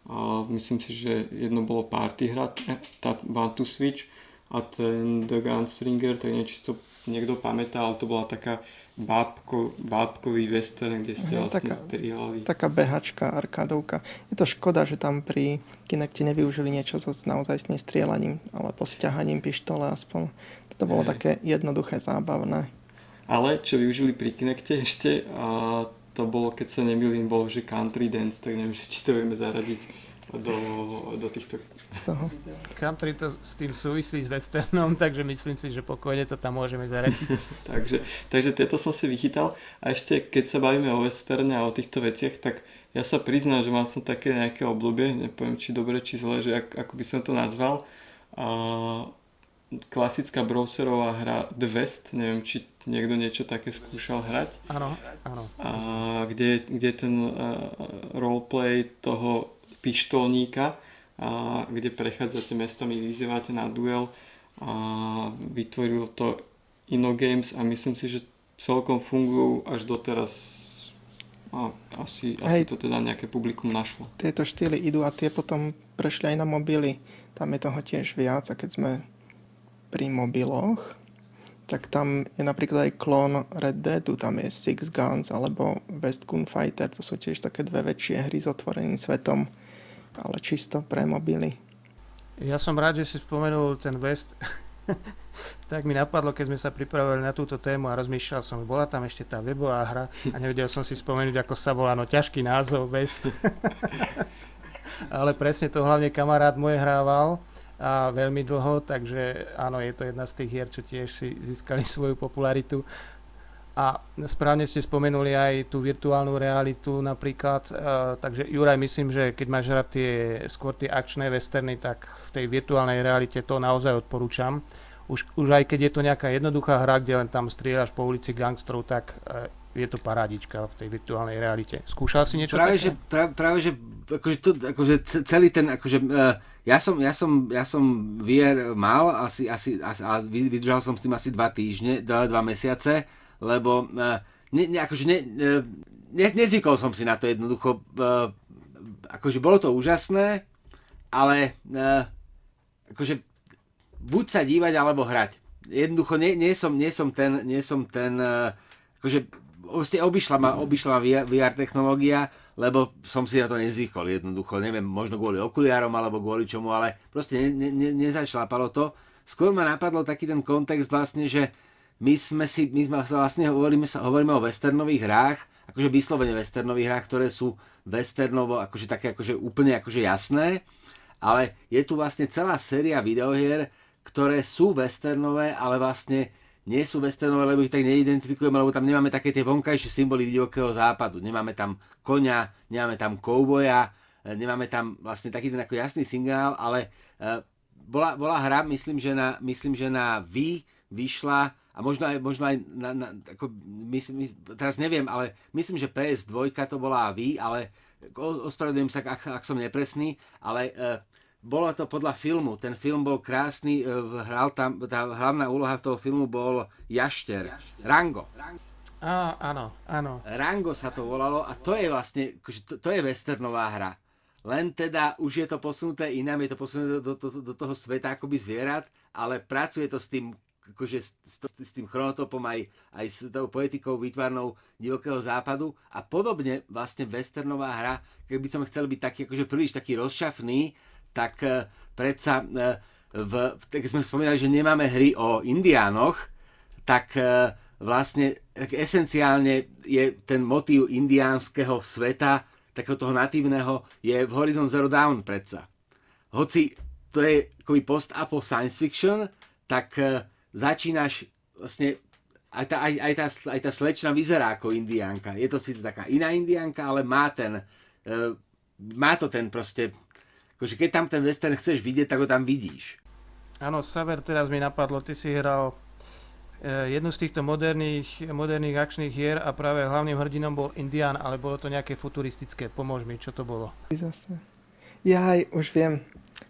uh, myslím si, že jedno bolo party hra, tá One to Switch, a ten The Gunstringer, tak nečisto niekto pamätá, ale to bola taká bábko, bábkový western, kde ste vlastne strihali. Taká behačka, arkádovka. Je to škoda, že tam pri Kinecte nevyužili niečo so naozaj s nestrieľaním, ale po stiahaním pištole aspoň. To bolo hey. také jednoduché, zábavné. Ale čo využili pri Kinecte ešte, uh, to bolo, keď sa nemýlim, bolo, že Country Dance, tak neviem, či to vieme zaradiť do, do týchto... Toho. Country to s tým súvisí s westernom, takže myslím si, že pokojne to tam môžeme zaradiť. takže, takže tieto som si vychytal. A ešte, keď sa bavíme o westerne a o týchto veciach, tak ja sa priznám, že mám som také nejaké obľúbie, nepoviem, či dobre, či zle, že ak, ako by som to nazval. A klasická browserová hra The West, neviem, či niekto niečo také skúšal hrať. Áno, áno. A kde, kde ten uh, roleplay toho pištolníka, a kde prechádzate mestami, vyzývate na duel, a vytvoril to InnoGames a myslím si, že celkom fungujú až doteraz. A asi, asi to teda nejaké publikum našlo. Tieto štýly idú a tie potom prešli aj na mobily. Tam je toho tiež viac, a keď sme pri mobiloch, tak tam je napríklad aj klón Red Deadu, tam je Six Guns alebo West Gunfighter, to sú tiež také dve väčšie hry s otvoreným svetom, ale čisto pre mobily. Ja som rád, že si spomenul ten West, tak mi napadlo, keď sme sa pripravovali na túto tému a rozmýšľal som, bola tam ešte tá webová hra a nevedel som si spomenúť, ako sa volá, no ťažký názov West. Ale presne to hlavne kamarát môj hrával a veľmi dlho, takže áno, je to jedna z tých hier, čo tiež si získali svoju popularitu. A správne ste spomenuli aj tú virtuálnu realitu napríklad, takže Juraj, myslím, že keď máš rád tie, skôr tie akčné westerny, tak v tej virtuálnej realite to naozaj odporúčam. Už, už aj keď je to nejaká jednoduchá hra, kde len tam strieľaš po ulici gangstrov, tak je to parádička v tej virtuálnej realite. Skúšal si niečo práve, také? Že, práve, práve, že akože to, akože celý ten, akože, ja som, ja som, ja som V R mal asi, asi, asi, a vydržal som s tým asi dva týždne, dva, dva mesiace, lebo uh, ne, ne, akože ne, ne, nezvykol som si na to jednoducho, uh, akože bolo to úžasné, ale uh, akože buď sa dívať alebo hrať. Jednoducho nie, nie, som, nie som ten, nie som ten uh, akože vlastne obišla ma, obišla ma V R technológia, lebo som si na to nezvykol jednoducho, neviem, možno kvôli okuliárom alebo kvôli čomu, ale proste ne, ne, nezašlápalo to. Skôr ma napadlo taký ten kontext vlastne, že My sme si, my sme vlastne hovoríme, sa, hovoríme o westernových hrách, akože vyslovene westernových hrách, ktoré sú westernovo, akože také akože úplne akože jasné, ale je tu vlastne celá séria videohier, ktoré sú westernové, ale vlastne nie sú westernové, lebo ich tak neidentifikujeme, lebo tam nemáme také tie vonkajšie symboly divokého západu. Nemáme tam koňa, nemáme tam kouboja, nemáme tam vlastne taký ten ako jasný signál, ale uh, bola, bola hra, myslím, že na, myslím, že na Wii vyšla. A možno aj, možno aj na, na, ako myslím, teraz neviem, ale myslím, že P S dva to bola Wii, ale ospravedlňujem sa, ak, ak som nepresný, ale e, bolo to podľa filmu. Ten film bol krásny, e, hral tam, tá hlavná úloha toho filmu bol Jašter, Jašter. Rango. Á, áno, áno. Rango sa to volalo a to je vlastne, to, to je westernová hra. Len teda už je to posunuté inám, je to posunuté do, do, do toho sveta akoby zvierat, ale pracuje to s tým, akože s tým chronotopom aj, aj s tou poetikou výtvarnou divokého západu a podobne vlastne westernová hra, keby som chcel byť taký akože príliš taký rozšafný, tak eh, predsa eh, v, tak sme spomínali, že nemáme hry o indiánoch, tak eh, vlastne tak esenciálne je ten motív indiánskeho sveta, takého toho natívneho, je v Horizon Zero Dawn predsa. Hoci to je akoby post-apo science fiction, tak eh, začínaš vlastne, aj tá, aj, aj, tá, aj tá slečna vyzerá ako indiánka. Je to síce taká iná indiánka, ale má ten, e, má to ten proste, akože keď tam ten western chceš vidieť, tak ho tam vidíš. Áno, Saver, teraz mi napadlo, ty si hral e, jednu z týchto moderných, moderných akčných hier a práve hlavným hrdinom bol indián, ale bolo to nejaké futuristické. Pomôž mi, čo to bolo? Zase. Ja aj už viem,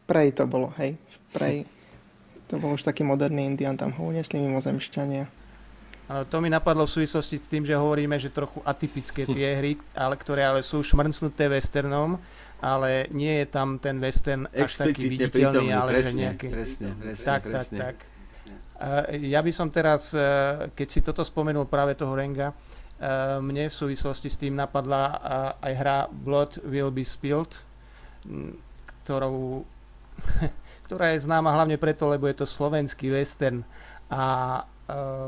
Prej to bolo, hej, Prej. To bol už taký moderný indián, tam ho uniesli mimozemšťania. Ale to mi napadlo v súvislosti s tým, že hovoríme, že trochu atypické tie hry, ale ktoré ale sú šmrncnuté westernom, ale nie je tam ten western až taký viditeľný, ale presne, že nejaký... Presne, presne, tak, presne. Tak, tak, tak. Ja by som teraz, keď si toto spomenul práve toho Renga, mne v súvislosti s tým napadla aj hra Blood Will Be Spilled, ktorou... ktorá je známa hlavne preto, lebo je to slovenský western a e,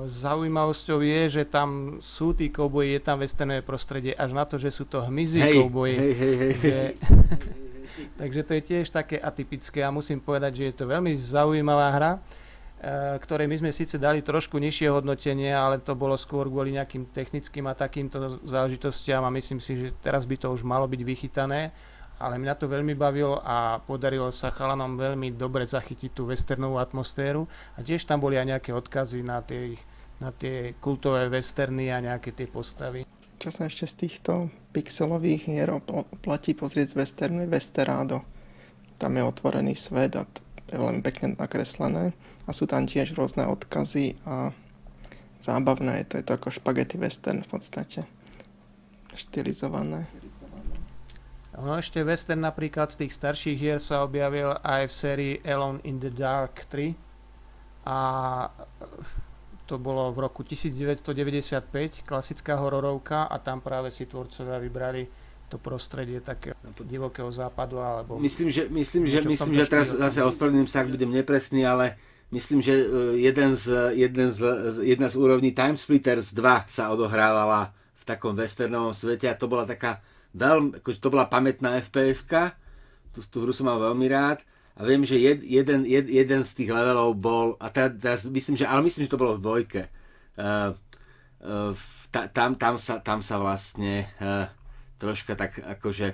zaujímavosťou je, že tam sú tí kouboji, je tam westernové prostredie až na to, že sú to hmyzí hey, kouboji. Hey, hey, hey, že... hey, hey, hey. Takže to je tiež také atypické a musím povedať, že je to veľmi zaujímavá hra, e, ktorej my sme síce dali trošku nižšie hodnotenie, ale to bolo skôr kvôli nejakým technickým a takýmto záležitostiam a myslím si, že teraz by to už malo byť vychytané. Ale mňa to veľmi bavilo a podarilo sa chalanom veľmi dobre zachytiť tú westernovú atmosféru a tiež tam boli aj nejaké odkazy na tie, na tie kultové westerny a nejaké tie postavy. Čo sa ešte z týchto pixelových hier platí pozrieť z westernu je Desperado. Tam je otvorený svet a je veľmi pekne nakreslené a sú tam tiež rôzne odkazy a zábavné, to je to ako špagety western v podstate, štilizované. No ešte western napríklad z tých starších hier sa objavil aj v sérii Alone in the Dark tri a to bolo v roku devätnásť deväťdesiatpäť, klasická hororovka a tam práve si tvorcovia vybrali to prostredie takého divokého západu alebo... Myslím, že, myslím, že, myslím, že teraz zase ospravedlním sa, ak budem nepresný, ale myslím, že jeden z, jeden z, jedna z úrovní Time Splitters dva sa odohrávala v takom westernovom svete a to bola taká Veľmi, akože to bola pamätná F P S-ka, tú, tú hru som mal veľmi rád a viem, že jed, jeden, jed, jeden z tých levelov bol, a teraz, teraz myslím, že, ale myslím, že to bolo v dvojke, uh, ta, tam, tam, sa, tam sa vlastne uh, troška tak akože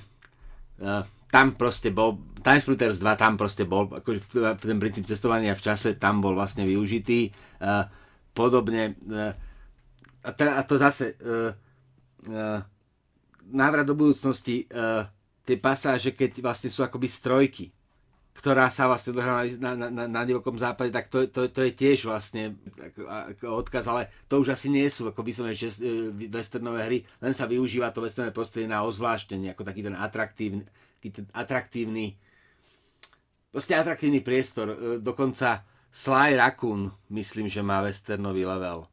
uh, tam proste bol Time Splitters dva, tam proste bol akože ten princíp cestovania v čase tam bol vlastne využitý uh, podobne uh, a, teda, a to zase uh, uh, návrat do budúcnosti uh, tie pasáže, keď vlastne sú akoby strojky, ktorá sa vlastne dohrala na, na, na, na divokom západe, tak to, to, to je tiež vlastne ako, ako odkaz, ale to už asi nie sú ako vyslovene westernové hry, len sa využíva to westernové prostredie na ozvláštenie, ako taký ten atraktívny, ten atraktívny proste atraktívny priestor. Dokonca Sly Raccoon, myslím, že má westernový level.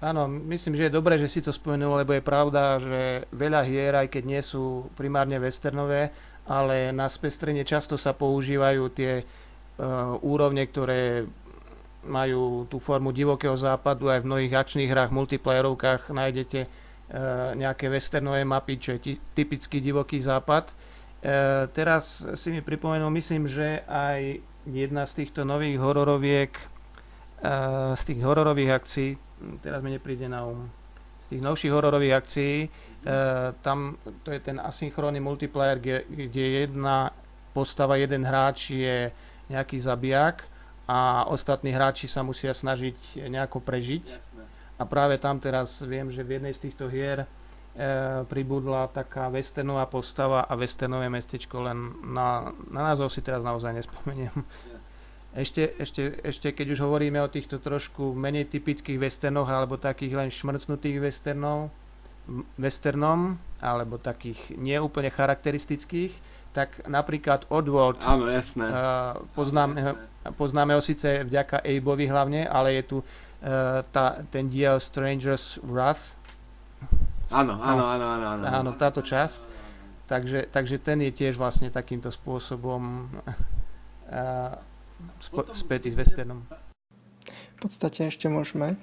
Áno, myslím, že je dobré, že si to spomenul, lebo je pravda, že veľa hier, aj keď nie sú primárne westernové, ale na spestrenie často sa používajú tie e, úrovne, ktoré majú tú formu divokého západu. Aj v mnohých akčných hrách, multiplayerovkách nájdete e, nejaké westernové mapy, čo je ty, typický divoký západ. E, teraz si mi pripomenul, myslím, že aj jedna z týchto nových hororoviek, e, z tých hororových akcií, teraz mi nepríde na um, z tých novších hororových akcií, e, tam to je ten asynchrónny multiplayer, kde, kde jedna postava, jeden hráč je nejaký zabijak a ostatní hráči sa musia snažiť nejako prežiť. Jasné. A práve tam teraz viem, že v jednej z týchto hier e, pribudla taká westernová postava a westernové mestečko, len na, na názov si teraz naozaj nespomeniem. Jasné. Ešte, ešte, ešte keď už hovoríme o týchto trošku menej typických westernoch alebo takých len šmrcnutých westernov, westernom alebo takých neúplne charakteristických, tak napríklad Oddworld. Áno, jasné. Uh, poznáme, Áno, jasné. poznáme ho síce vďaka Abeovi hlavne, ale je tu uh, tá, ten diel Stranger's Wrath. Áno, áno, áno, áno, áno. Áno, táto časť. Takže, takže ten je tiež vlastne takýmto spôsobom uh, Sp- späť s westernom. V podstate ešte môžeme.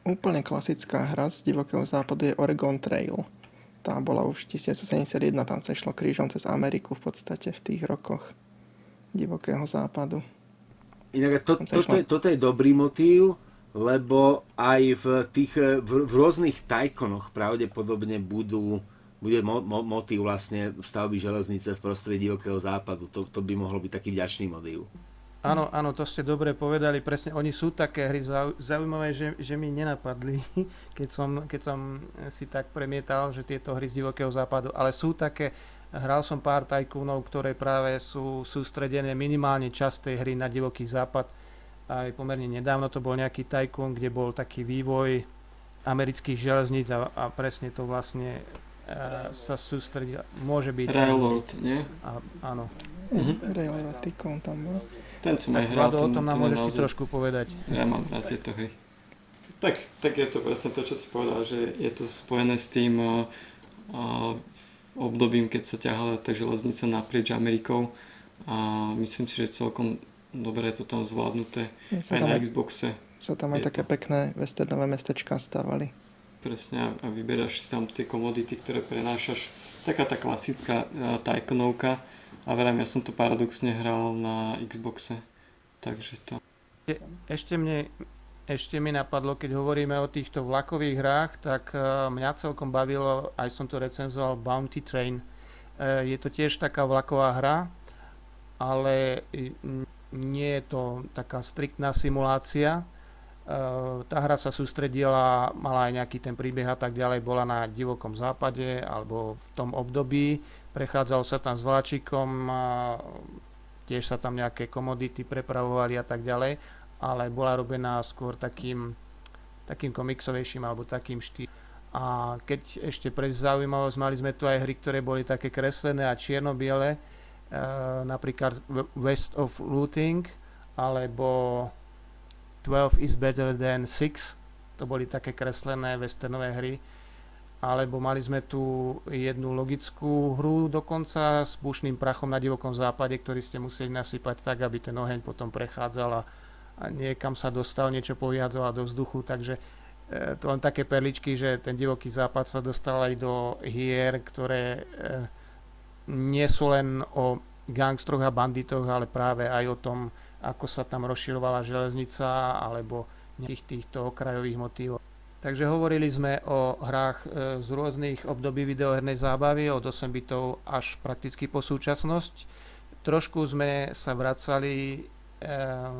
Úplne klasická hra z divokého západu je Oregon Trail. Tá bola už tisíc sedemdesiatjeden, tam sa išlo krížom cez Ameriku v podstate v tých rokoch divokého západu. Inak to, to, to, toto je dobrý motív, lebo aj v tých v, v rôznych tajkonoch pravdepodobne budú bude mo, mo, motív vlastne stavby železnice v prostredí divokého západu. To, to by mohlo byť taký vďačný motív. Áno, áno, to ste dobre povedali, presne, oni sú také hry zaujímavé, že, že mi nenapadli, keď som, keď som si tak premietal, že tieto hry z divokého západu, ale sú také, hral som pár tajkúnov, ktoré práve sú sústredené minimálne časť tej hry na divoký západ, aj pomerne nedávno to bol nejaký tajkún, kde bol taký vývoj amerických železníc a, a presne to vlastne a, sa sústredil, môže byť... Railroad, nie? A, áno. Mhm. Railroad, tykom tam bol. Ten som tak, aj hral, Vlado, o tom nám môžeš ty trošku povedať. Ja mám rád tieto hry. Tak, tak je to presne to, čo si povedal, že je to spojené s tým uh, uh, obdobím, keď sa ťahala tá železnica naprieč Amerikou a myslím si, že celkom dobre je to tam zvládnuté. Ja, aj tam na aj, Xboxe. Sa tam aj také to. Pekné westernové mestečká stávali. Presne, a vyberáš si tam tie komodity, ktoré prenášaš. Taká tá klasická uh, tajkonovka. A verím, ja som to paradoxne hral na Xboxe, takže to... E, ešte, mne, ešte mi napadlo, keď hovoríme o týchto vlakových hrách, tak uh, mňa celkom bavilo, aj som to recenzoval, Bounty Train. Uh, je to tiež taká vlaková hra, ale nie je to taká striktná simulácia. Uh, tá hra sa sústredila, mala aj nejaký ten príbeh a tak ďalej, bola na divokom západe alebo v tom období. Prechádzal sa tam s vláčikom, tiež sa tam nejaké komodity prepravovali a tak ďalej, ale bola robená skôr takým, takým komiksovejším alebo takým štýlom. A keď ešte pre zaujímavosť, mali sme tu aj hry, ktoré boli také kreslené a čierno-biele, e, napríklad West of Looting alebo twelve is better than six, to boli také kreslené westernové hry. Alebo mali sme tu jednu logickú hru dokonca s pušným prachom na divokom západe, ktorý ste museli nasypať tak, aby ten oheň potom prechádzal a niekam sa dostal, niečo povyhádzala do vzduchu. Takže to len také perličky, že ten divoký západ sa dostal aj do hier, ktoré nie sú len o gangstroch a banditoch, ale práve aj o tom, ako sa tam rozširovala železnica alebo nejakých týchto okrajových motívov. Takže hovorili sme o hrách z rôznych období videohernej zábavy, od osem bitov až prakticky po súčasnosť. Trošku sme sa vracali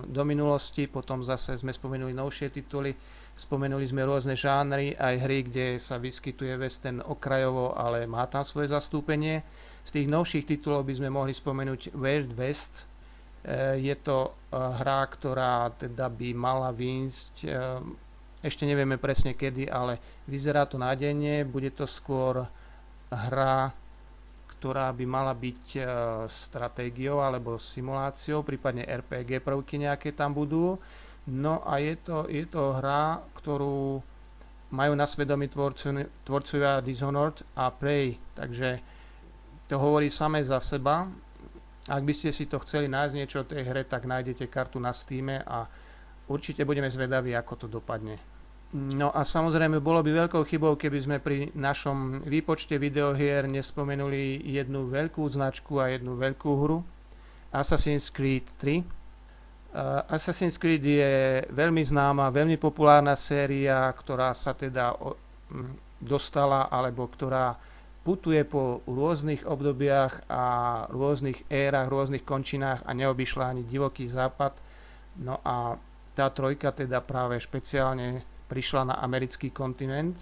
do minulosti, potom zase sme spomenuli novšie tituly, spomenuli sme rôzne žánry, aj hry, kde sa vyskytuje western okrajovo, ale má tam svoje zastúpenie. Z tých novších titulov by sme mohli spomenúť Wild West. Je to hra, ktorá teda by mala výjsť. Ešte nevieme presne kedy, ale vyzerá to nádejne. Bude to skôr hra, ktorá by mala byť stratégiou alebo simuláciou, prípadne er pé gé prvky nejaké tam budú. No a je to, je to hra, ktorú majú na svedomí tvorcu, tvorcovia Dishonored a Prey. Takže to hovorí samé za seba. Ak by ste si to chceli nájsť niečo o tej hre, tak nájdete kartu na Steame a určite budeme zvedaví, ako to dopadne. No a samozrejme, bolo by veľkou chybou, keby sme pri našom výpočte videohier nespomenuli jednu veľkú značku a jednu veľkú hru, Assassin's Creed tri. Uh, Assassin's Creed je veľmi známa, veľmi populárna séria, ktorá sa teda dostala, alebo ktorá putuje po rôznych obdobiach a rôznych érach, rôznych končinách a neobyšla ani divoký západ. No a tá trojka teda práve špeciálne prišla na americký kontinent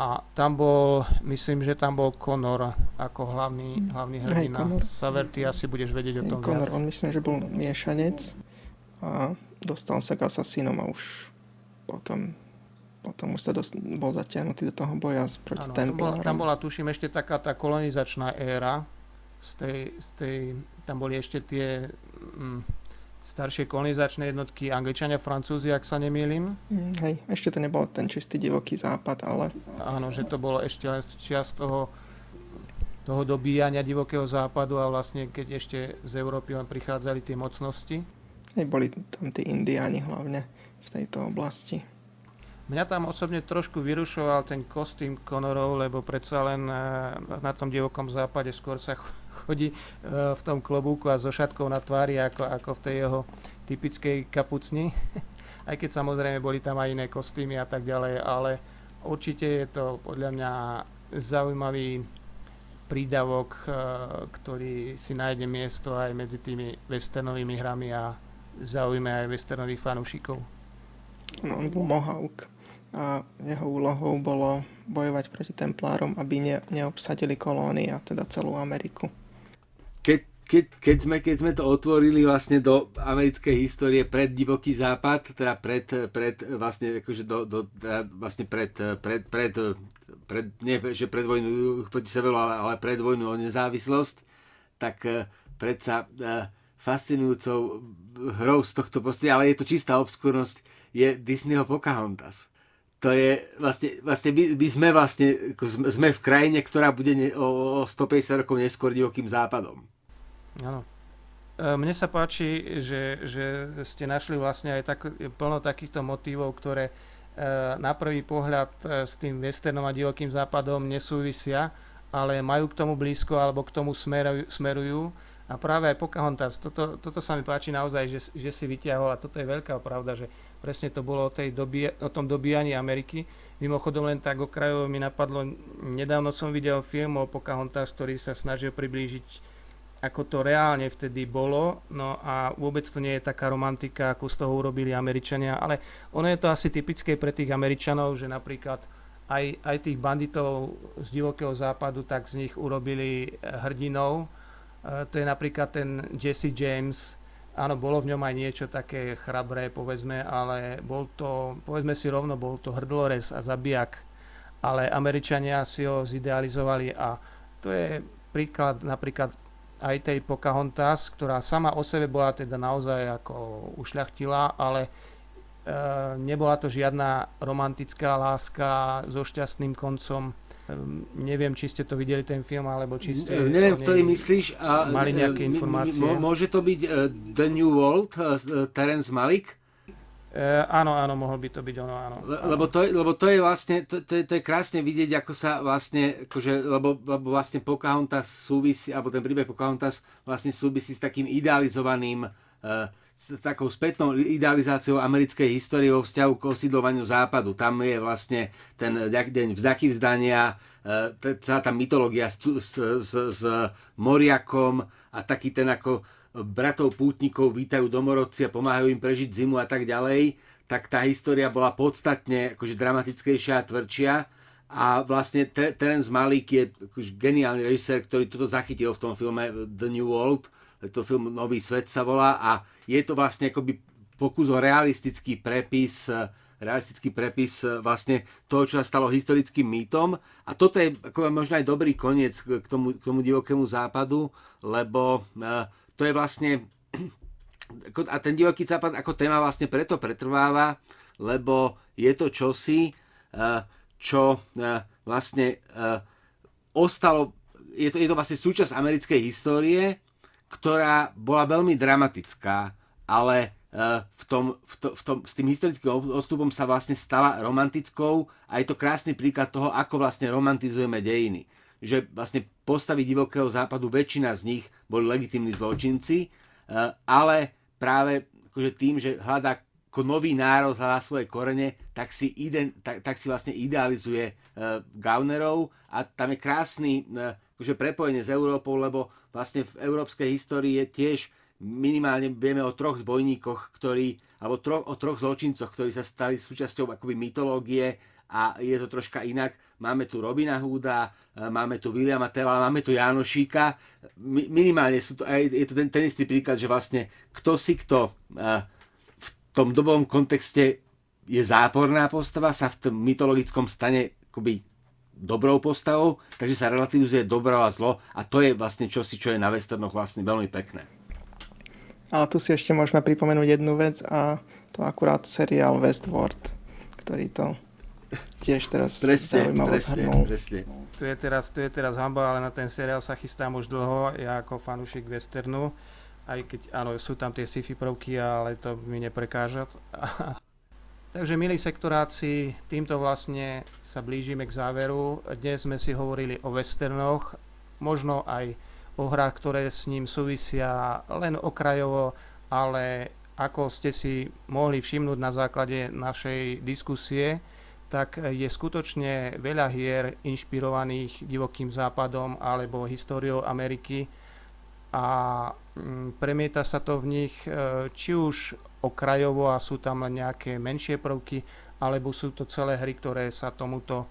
a tam bol, myslím, že tam bol Connor ako hlavný, hlavný hrdina. Hey, Saver, ty asi budeš vedieť hey, o tom Connor, viac. On myslím, že bol miešanec a dostal sa k asasínom a už potom, potom už sa dost, bol zatiahnutý do toho boja proti Templárom. Tam bola, tuším, ešte taká tá kolonizačná éra. Z tej, z tej, tam boli ešte tie... Mm, staršie kolonizačné jednotky, Angličania, Francúzi, ak sa nemýlim. Mm, hej, ešte to nebol ten čistý divoký západ, ale... Áno, že to bolo ešte len čas toho, toho dobíjania divokého západu a vlastne keď ešte z Európy len prichádzali tie mocnosti. Hej, boli tam tí Indiáni hlavne v tejto oblasti. Mňa tam osobne trošku vyrušoval ten kostým Connorov, lebo predsa len na tom divokom západe skôr sa chodí v tom klobúku a so šatkou na tvári ako, ako v tej jeho typickej kapucni. Aj keď samozrejme boli tam aj iné kostýmy a tak ďalej, ale určite je to podľa mňa zaujímavý prídavok, ktorý si nájde miesto aj medzi tými westernovými hrami a zaujíme aj westernových fanúšikov. No, on bol Mohawk a jeho úlohou bolo bojovať proti Templárom, aby ne, neobsadili kolónie a teda celú Ameriku. Keď, keď, keď, sme, keď sme to otvorili vlastne do americkej histórie pred divoký západ, teda pred, pred vlastne akože do, do teda vlastne pred, pred, pred, pred, nie že pred vojnu proti severu, ale, ale pred vojnu o nezávislosť, tak predsa fascinujúcou hrou z tohto prostredia, ale je to čistá obskurnosť, je Disneyho Pocahontas. To je vlastne, vlastne my, my sme vlastne, sme v krajine, ktorá bude ne, o stopäťdesiat rokov neskôr divokým západom. Áno. Mne sa páči, že, že ste našli vlastne aj tak, plno takýchto motívov, ktoré na prvý pohľad s tým westernom a divokým západom nesúvisia, ale majú k tomu blízko alebo k tomu smerujú, smerujú. A práve aj Pocahontas, toto, toto sa mi páči naozaj, že, že si vyťahol, a toto je veľká pravda, že presne to bolo o, tej dobi, o tom dobíjaní Ameriky. Mimochodom len tak okrajovo mi napadlo, nedávno som videl film o Pocahontas, ktorý sa snažil priblížiť, ako to reálne vtedy bolo, no a vôbec to nie je taká romantika, ako z toho urobili Američania, ale ono je to asi typické pre tých Američanov, že napríklad aj, aj tých banditov z divokého západu, tak z nich urobili hrdinov. To je napríklad ten Jesse James, áno, bolo v ňom aj niečo také chrabré, povedzme, ale bol to, povedzme si rovno, bol to hrdlorez a zabijak, ale Američania si ho zidealizovali a to je príklad napríklad aj tej Pocahontas, ktorá sama o sebe bola teda naozaj ako ušľachtilá, ale e, nebola to žiadna romantická láska so šťastným koncom. Neviem, či ste to videli ten film, alebo či ste... Neviem, ktorý myslíš. A mali nejaké informácie. M- m- môže to byť uh, The New World, uh, Terence Malick? Uh, áno, áno, mohol by to byť ono, áno. Le- lebo, to je, lebo to je vlastne, to, to, je, to je krásne vidieť, ako sa vlastne, akože, lebo, lebo vlastne Pocahontas súvisí, alebo ten príbeh Pocahontas vlastne súvisí s takým idealizovaným uh, s takou spätnou idealizáciou americkej histórie vo vzťahu k osídľovaniu západu. Tam je vlastne ten deň vzdaky vzdania, tá mytológia s, s, s moriakom a taký ten ako bratov pútnikov vítajú domorodci a pomáhajú im prežiť zimu a tak ďalej, tak tá história bola podstatne akože dramatickejšia a tvrdšia. A vlastne Terence Malick je geniálny režisér, ktorý toto zachytil v tom filme The New World, to film Nový svet sa volá, a je to vlastne akoby pokus o realistický prepis, realistický prepis vlastne toho, čo sa stalo historickým mýtom. A toto je ako možno aj dobrý koniec k tomu, k tomu divokému západu, lebo to je vlastne, a ten divoký západ ako téma vlastne preto pretrváva, lebo je to čosi, čo vlastne ostalo, je to, je to vlastne súčasť americkej histórie, ktorá bola veľmi dramatická, ale v tom, v to, v tom, s tým historickým odstupom sa vlastne stala romantickou a je to krásny príklad toho, ako vlastne romantizujeme dejiny. Že vlastne postavy divokého západu, väčšina z nich boli legitímni zločinci, ale práve akože tým, že hľadá ako nový národ hľadá svoje korene, tak si, ide, tak, tak si vlastne idealizuje e, Gaunerov, a tam je krásny e, akože prepojenie s Európou, lebo vlastne v európskej histórii je tiež minimálne vieme o troch zbojníkoch, ktorí, alebo tro, o troch zločincoch, ktorí sa stali súčasťou akoby mytológie, a je to troška inak. Máme tu Robina Hooda, e, máme tu Williama Tella, máme tu Janošíka. Mi, minimálne sú to, je to ten, ten istý príklad, že vlastne kto si kto... E, v tom dobovom kontexte je záporná postava, sa v tom mytologickom stane akoby dobrou postavou, takže sa relativizuje dobro a zlo, a to je vlastne čosi, čo je na westernoch vlastne veľmi pekné. A tu si ešte môžeme pripomenúť jednu vec, a to akurát seriál Westworld, ktorý to tiež teraz zaujímavo zhrnul. Tu je teraz, tu je teraz hanba, ale na ten seriál sa chystám už dlho, ja ako fanúšik westernu. Aj keď, áno, sú tam tie sci-fi prvky, ale to mi neprekáža. Takže, milí sektoráci, týmto vlastne sa blížime k záveru. Dnes sme si hovorili o westernoch, možno aj o hrách, ktoré s ním súvisia len okrajovo, ale ako ste si mohli všimnúť na základe našej diskusie, tak je skutočne veľa hier inšpirovaných divokým západom alebo históriou Ameriky, a premieta sa to v nich či už okrajovo a sú tam len nejaké menšie prvky, alebo sú to celé hry, ktoré sa tomuto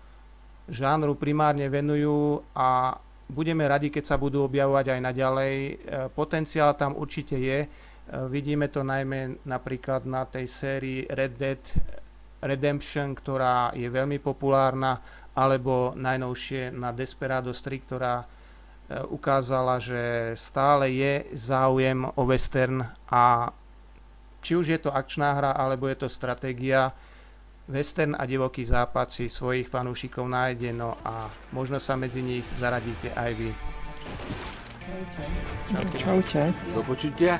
žánru primárne venujú, a budeme radi, keď sa budú objavovať aj naďalej. Potenciál tam určite je, vidíme to najmä napríklad na tej sérii Red Dead Redemption, ktorá je veľmi populárna, alebo najnovšie na Desperados tri, ktorá ukázala, že stále je záujem o western, a či už je to akčná hra, alebo je to stratégia, western a divoký západ si svojich fanúšikov nájde, no a možno sa medzi nich zaradíte aj vy. Čaute. Čaute. Do počutia.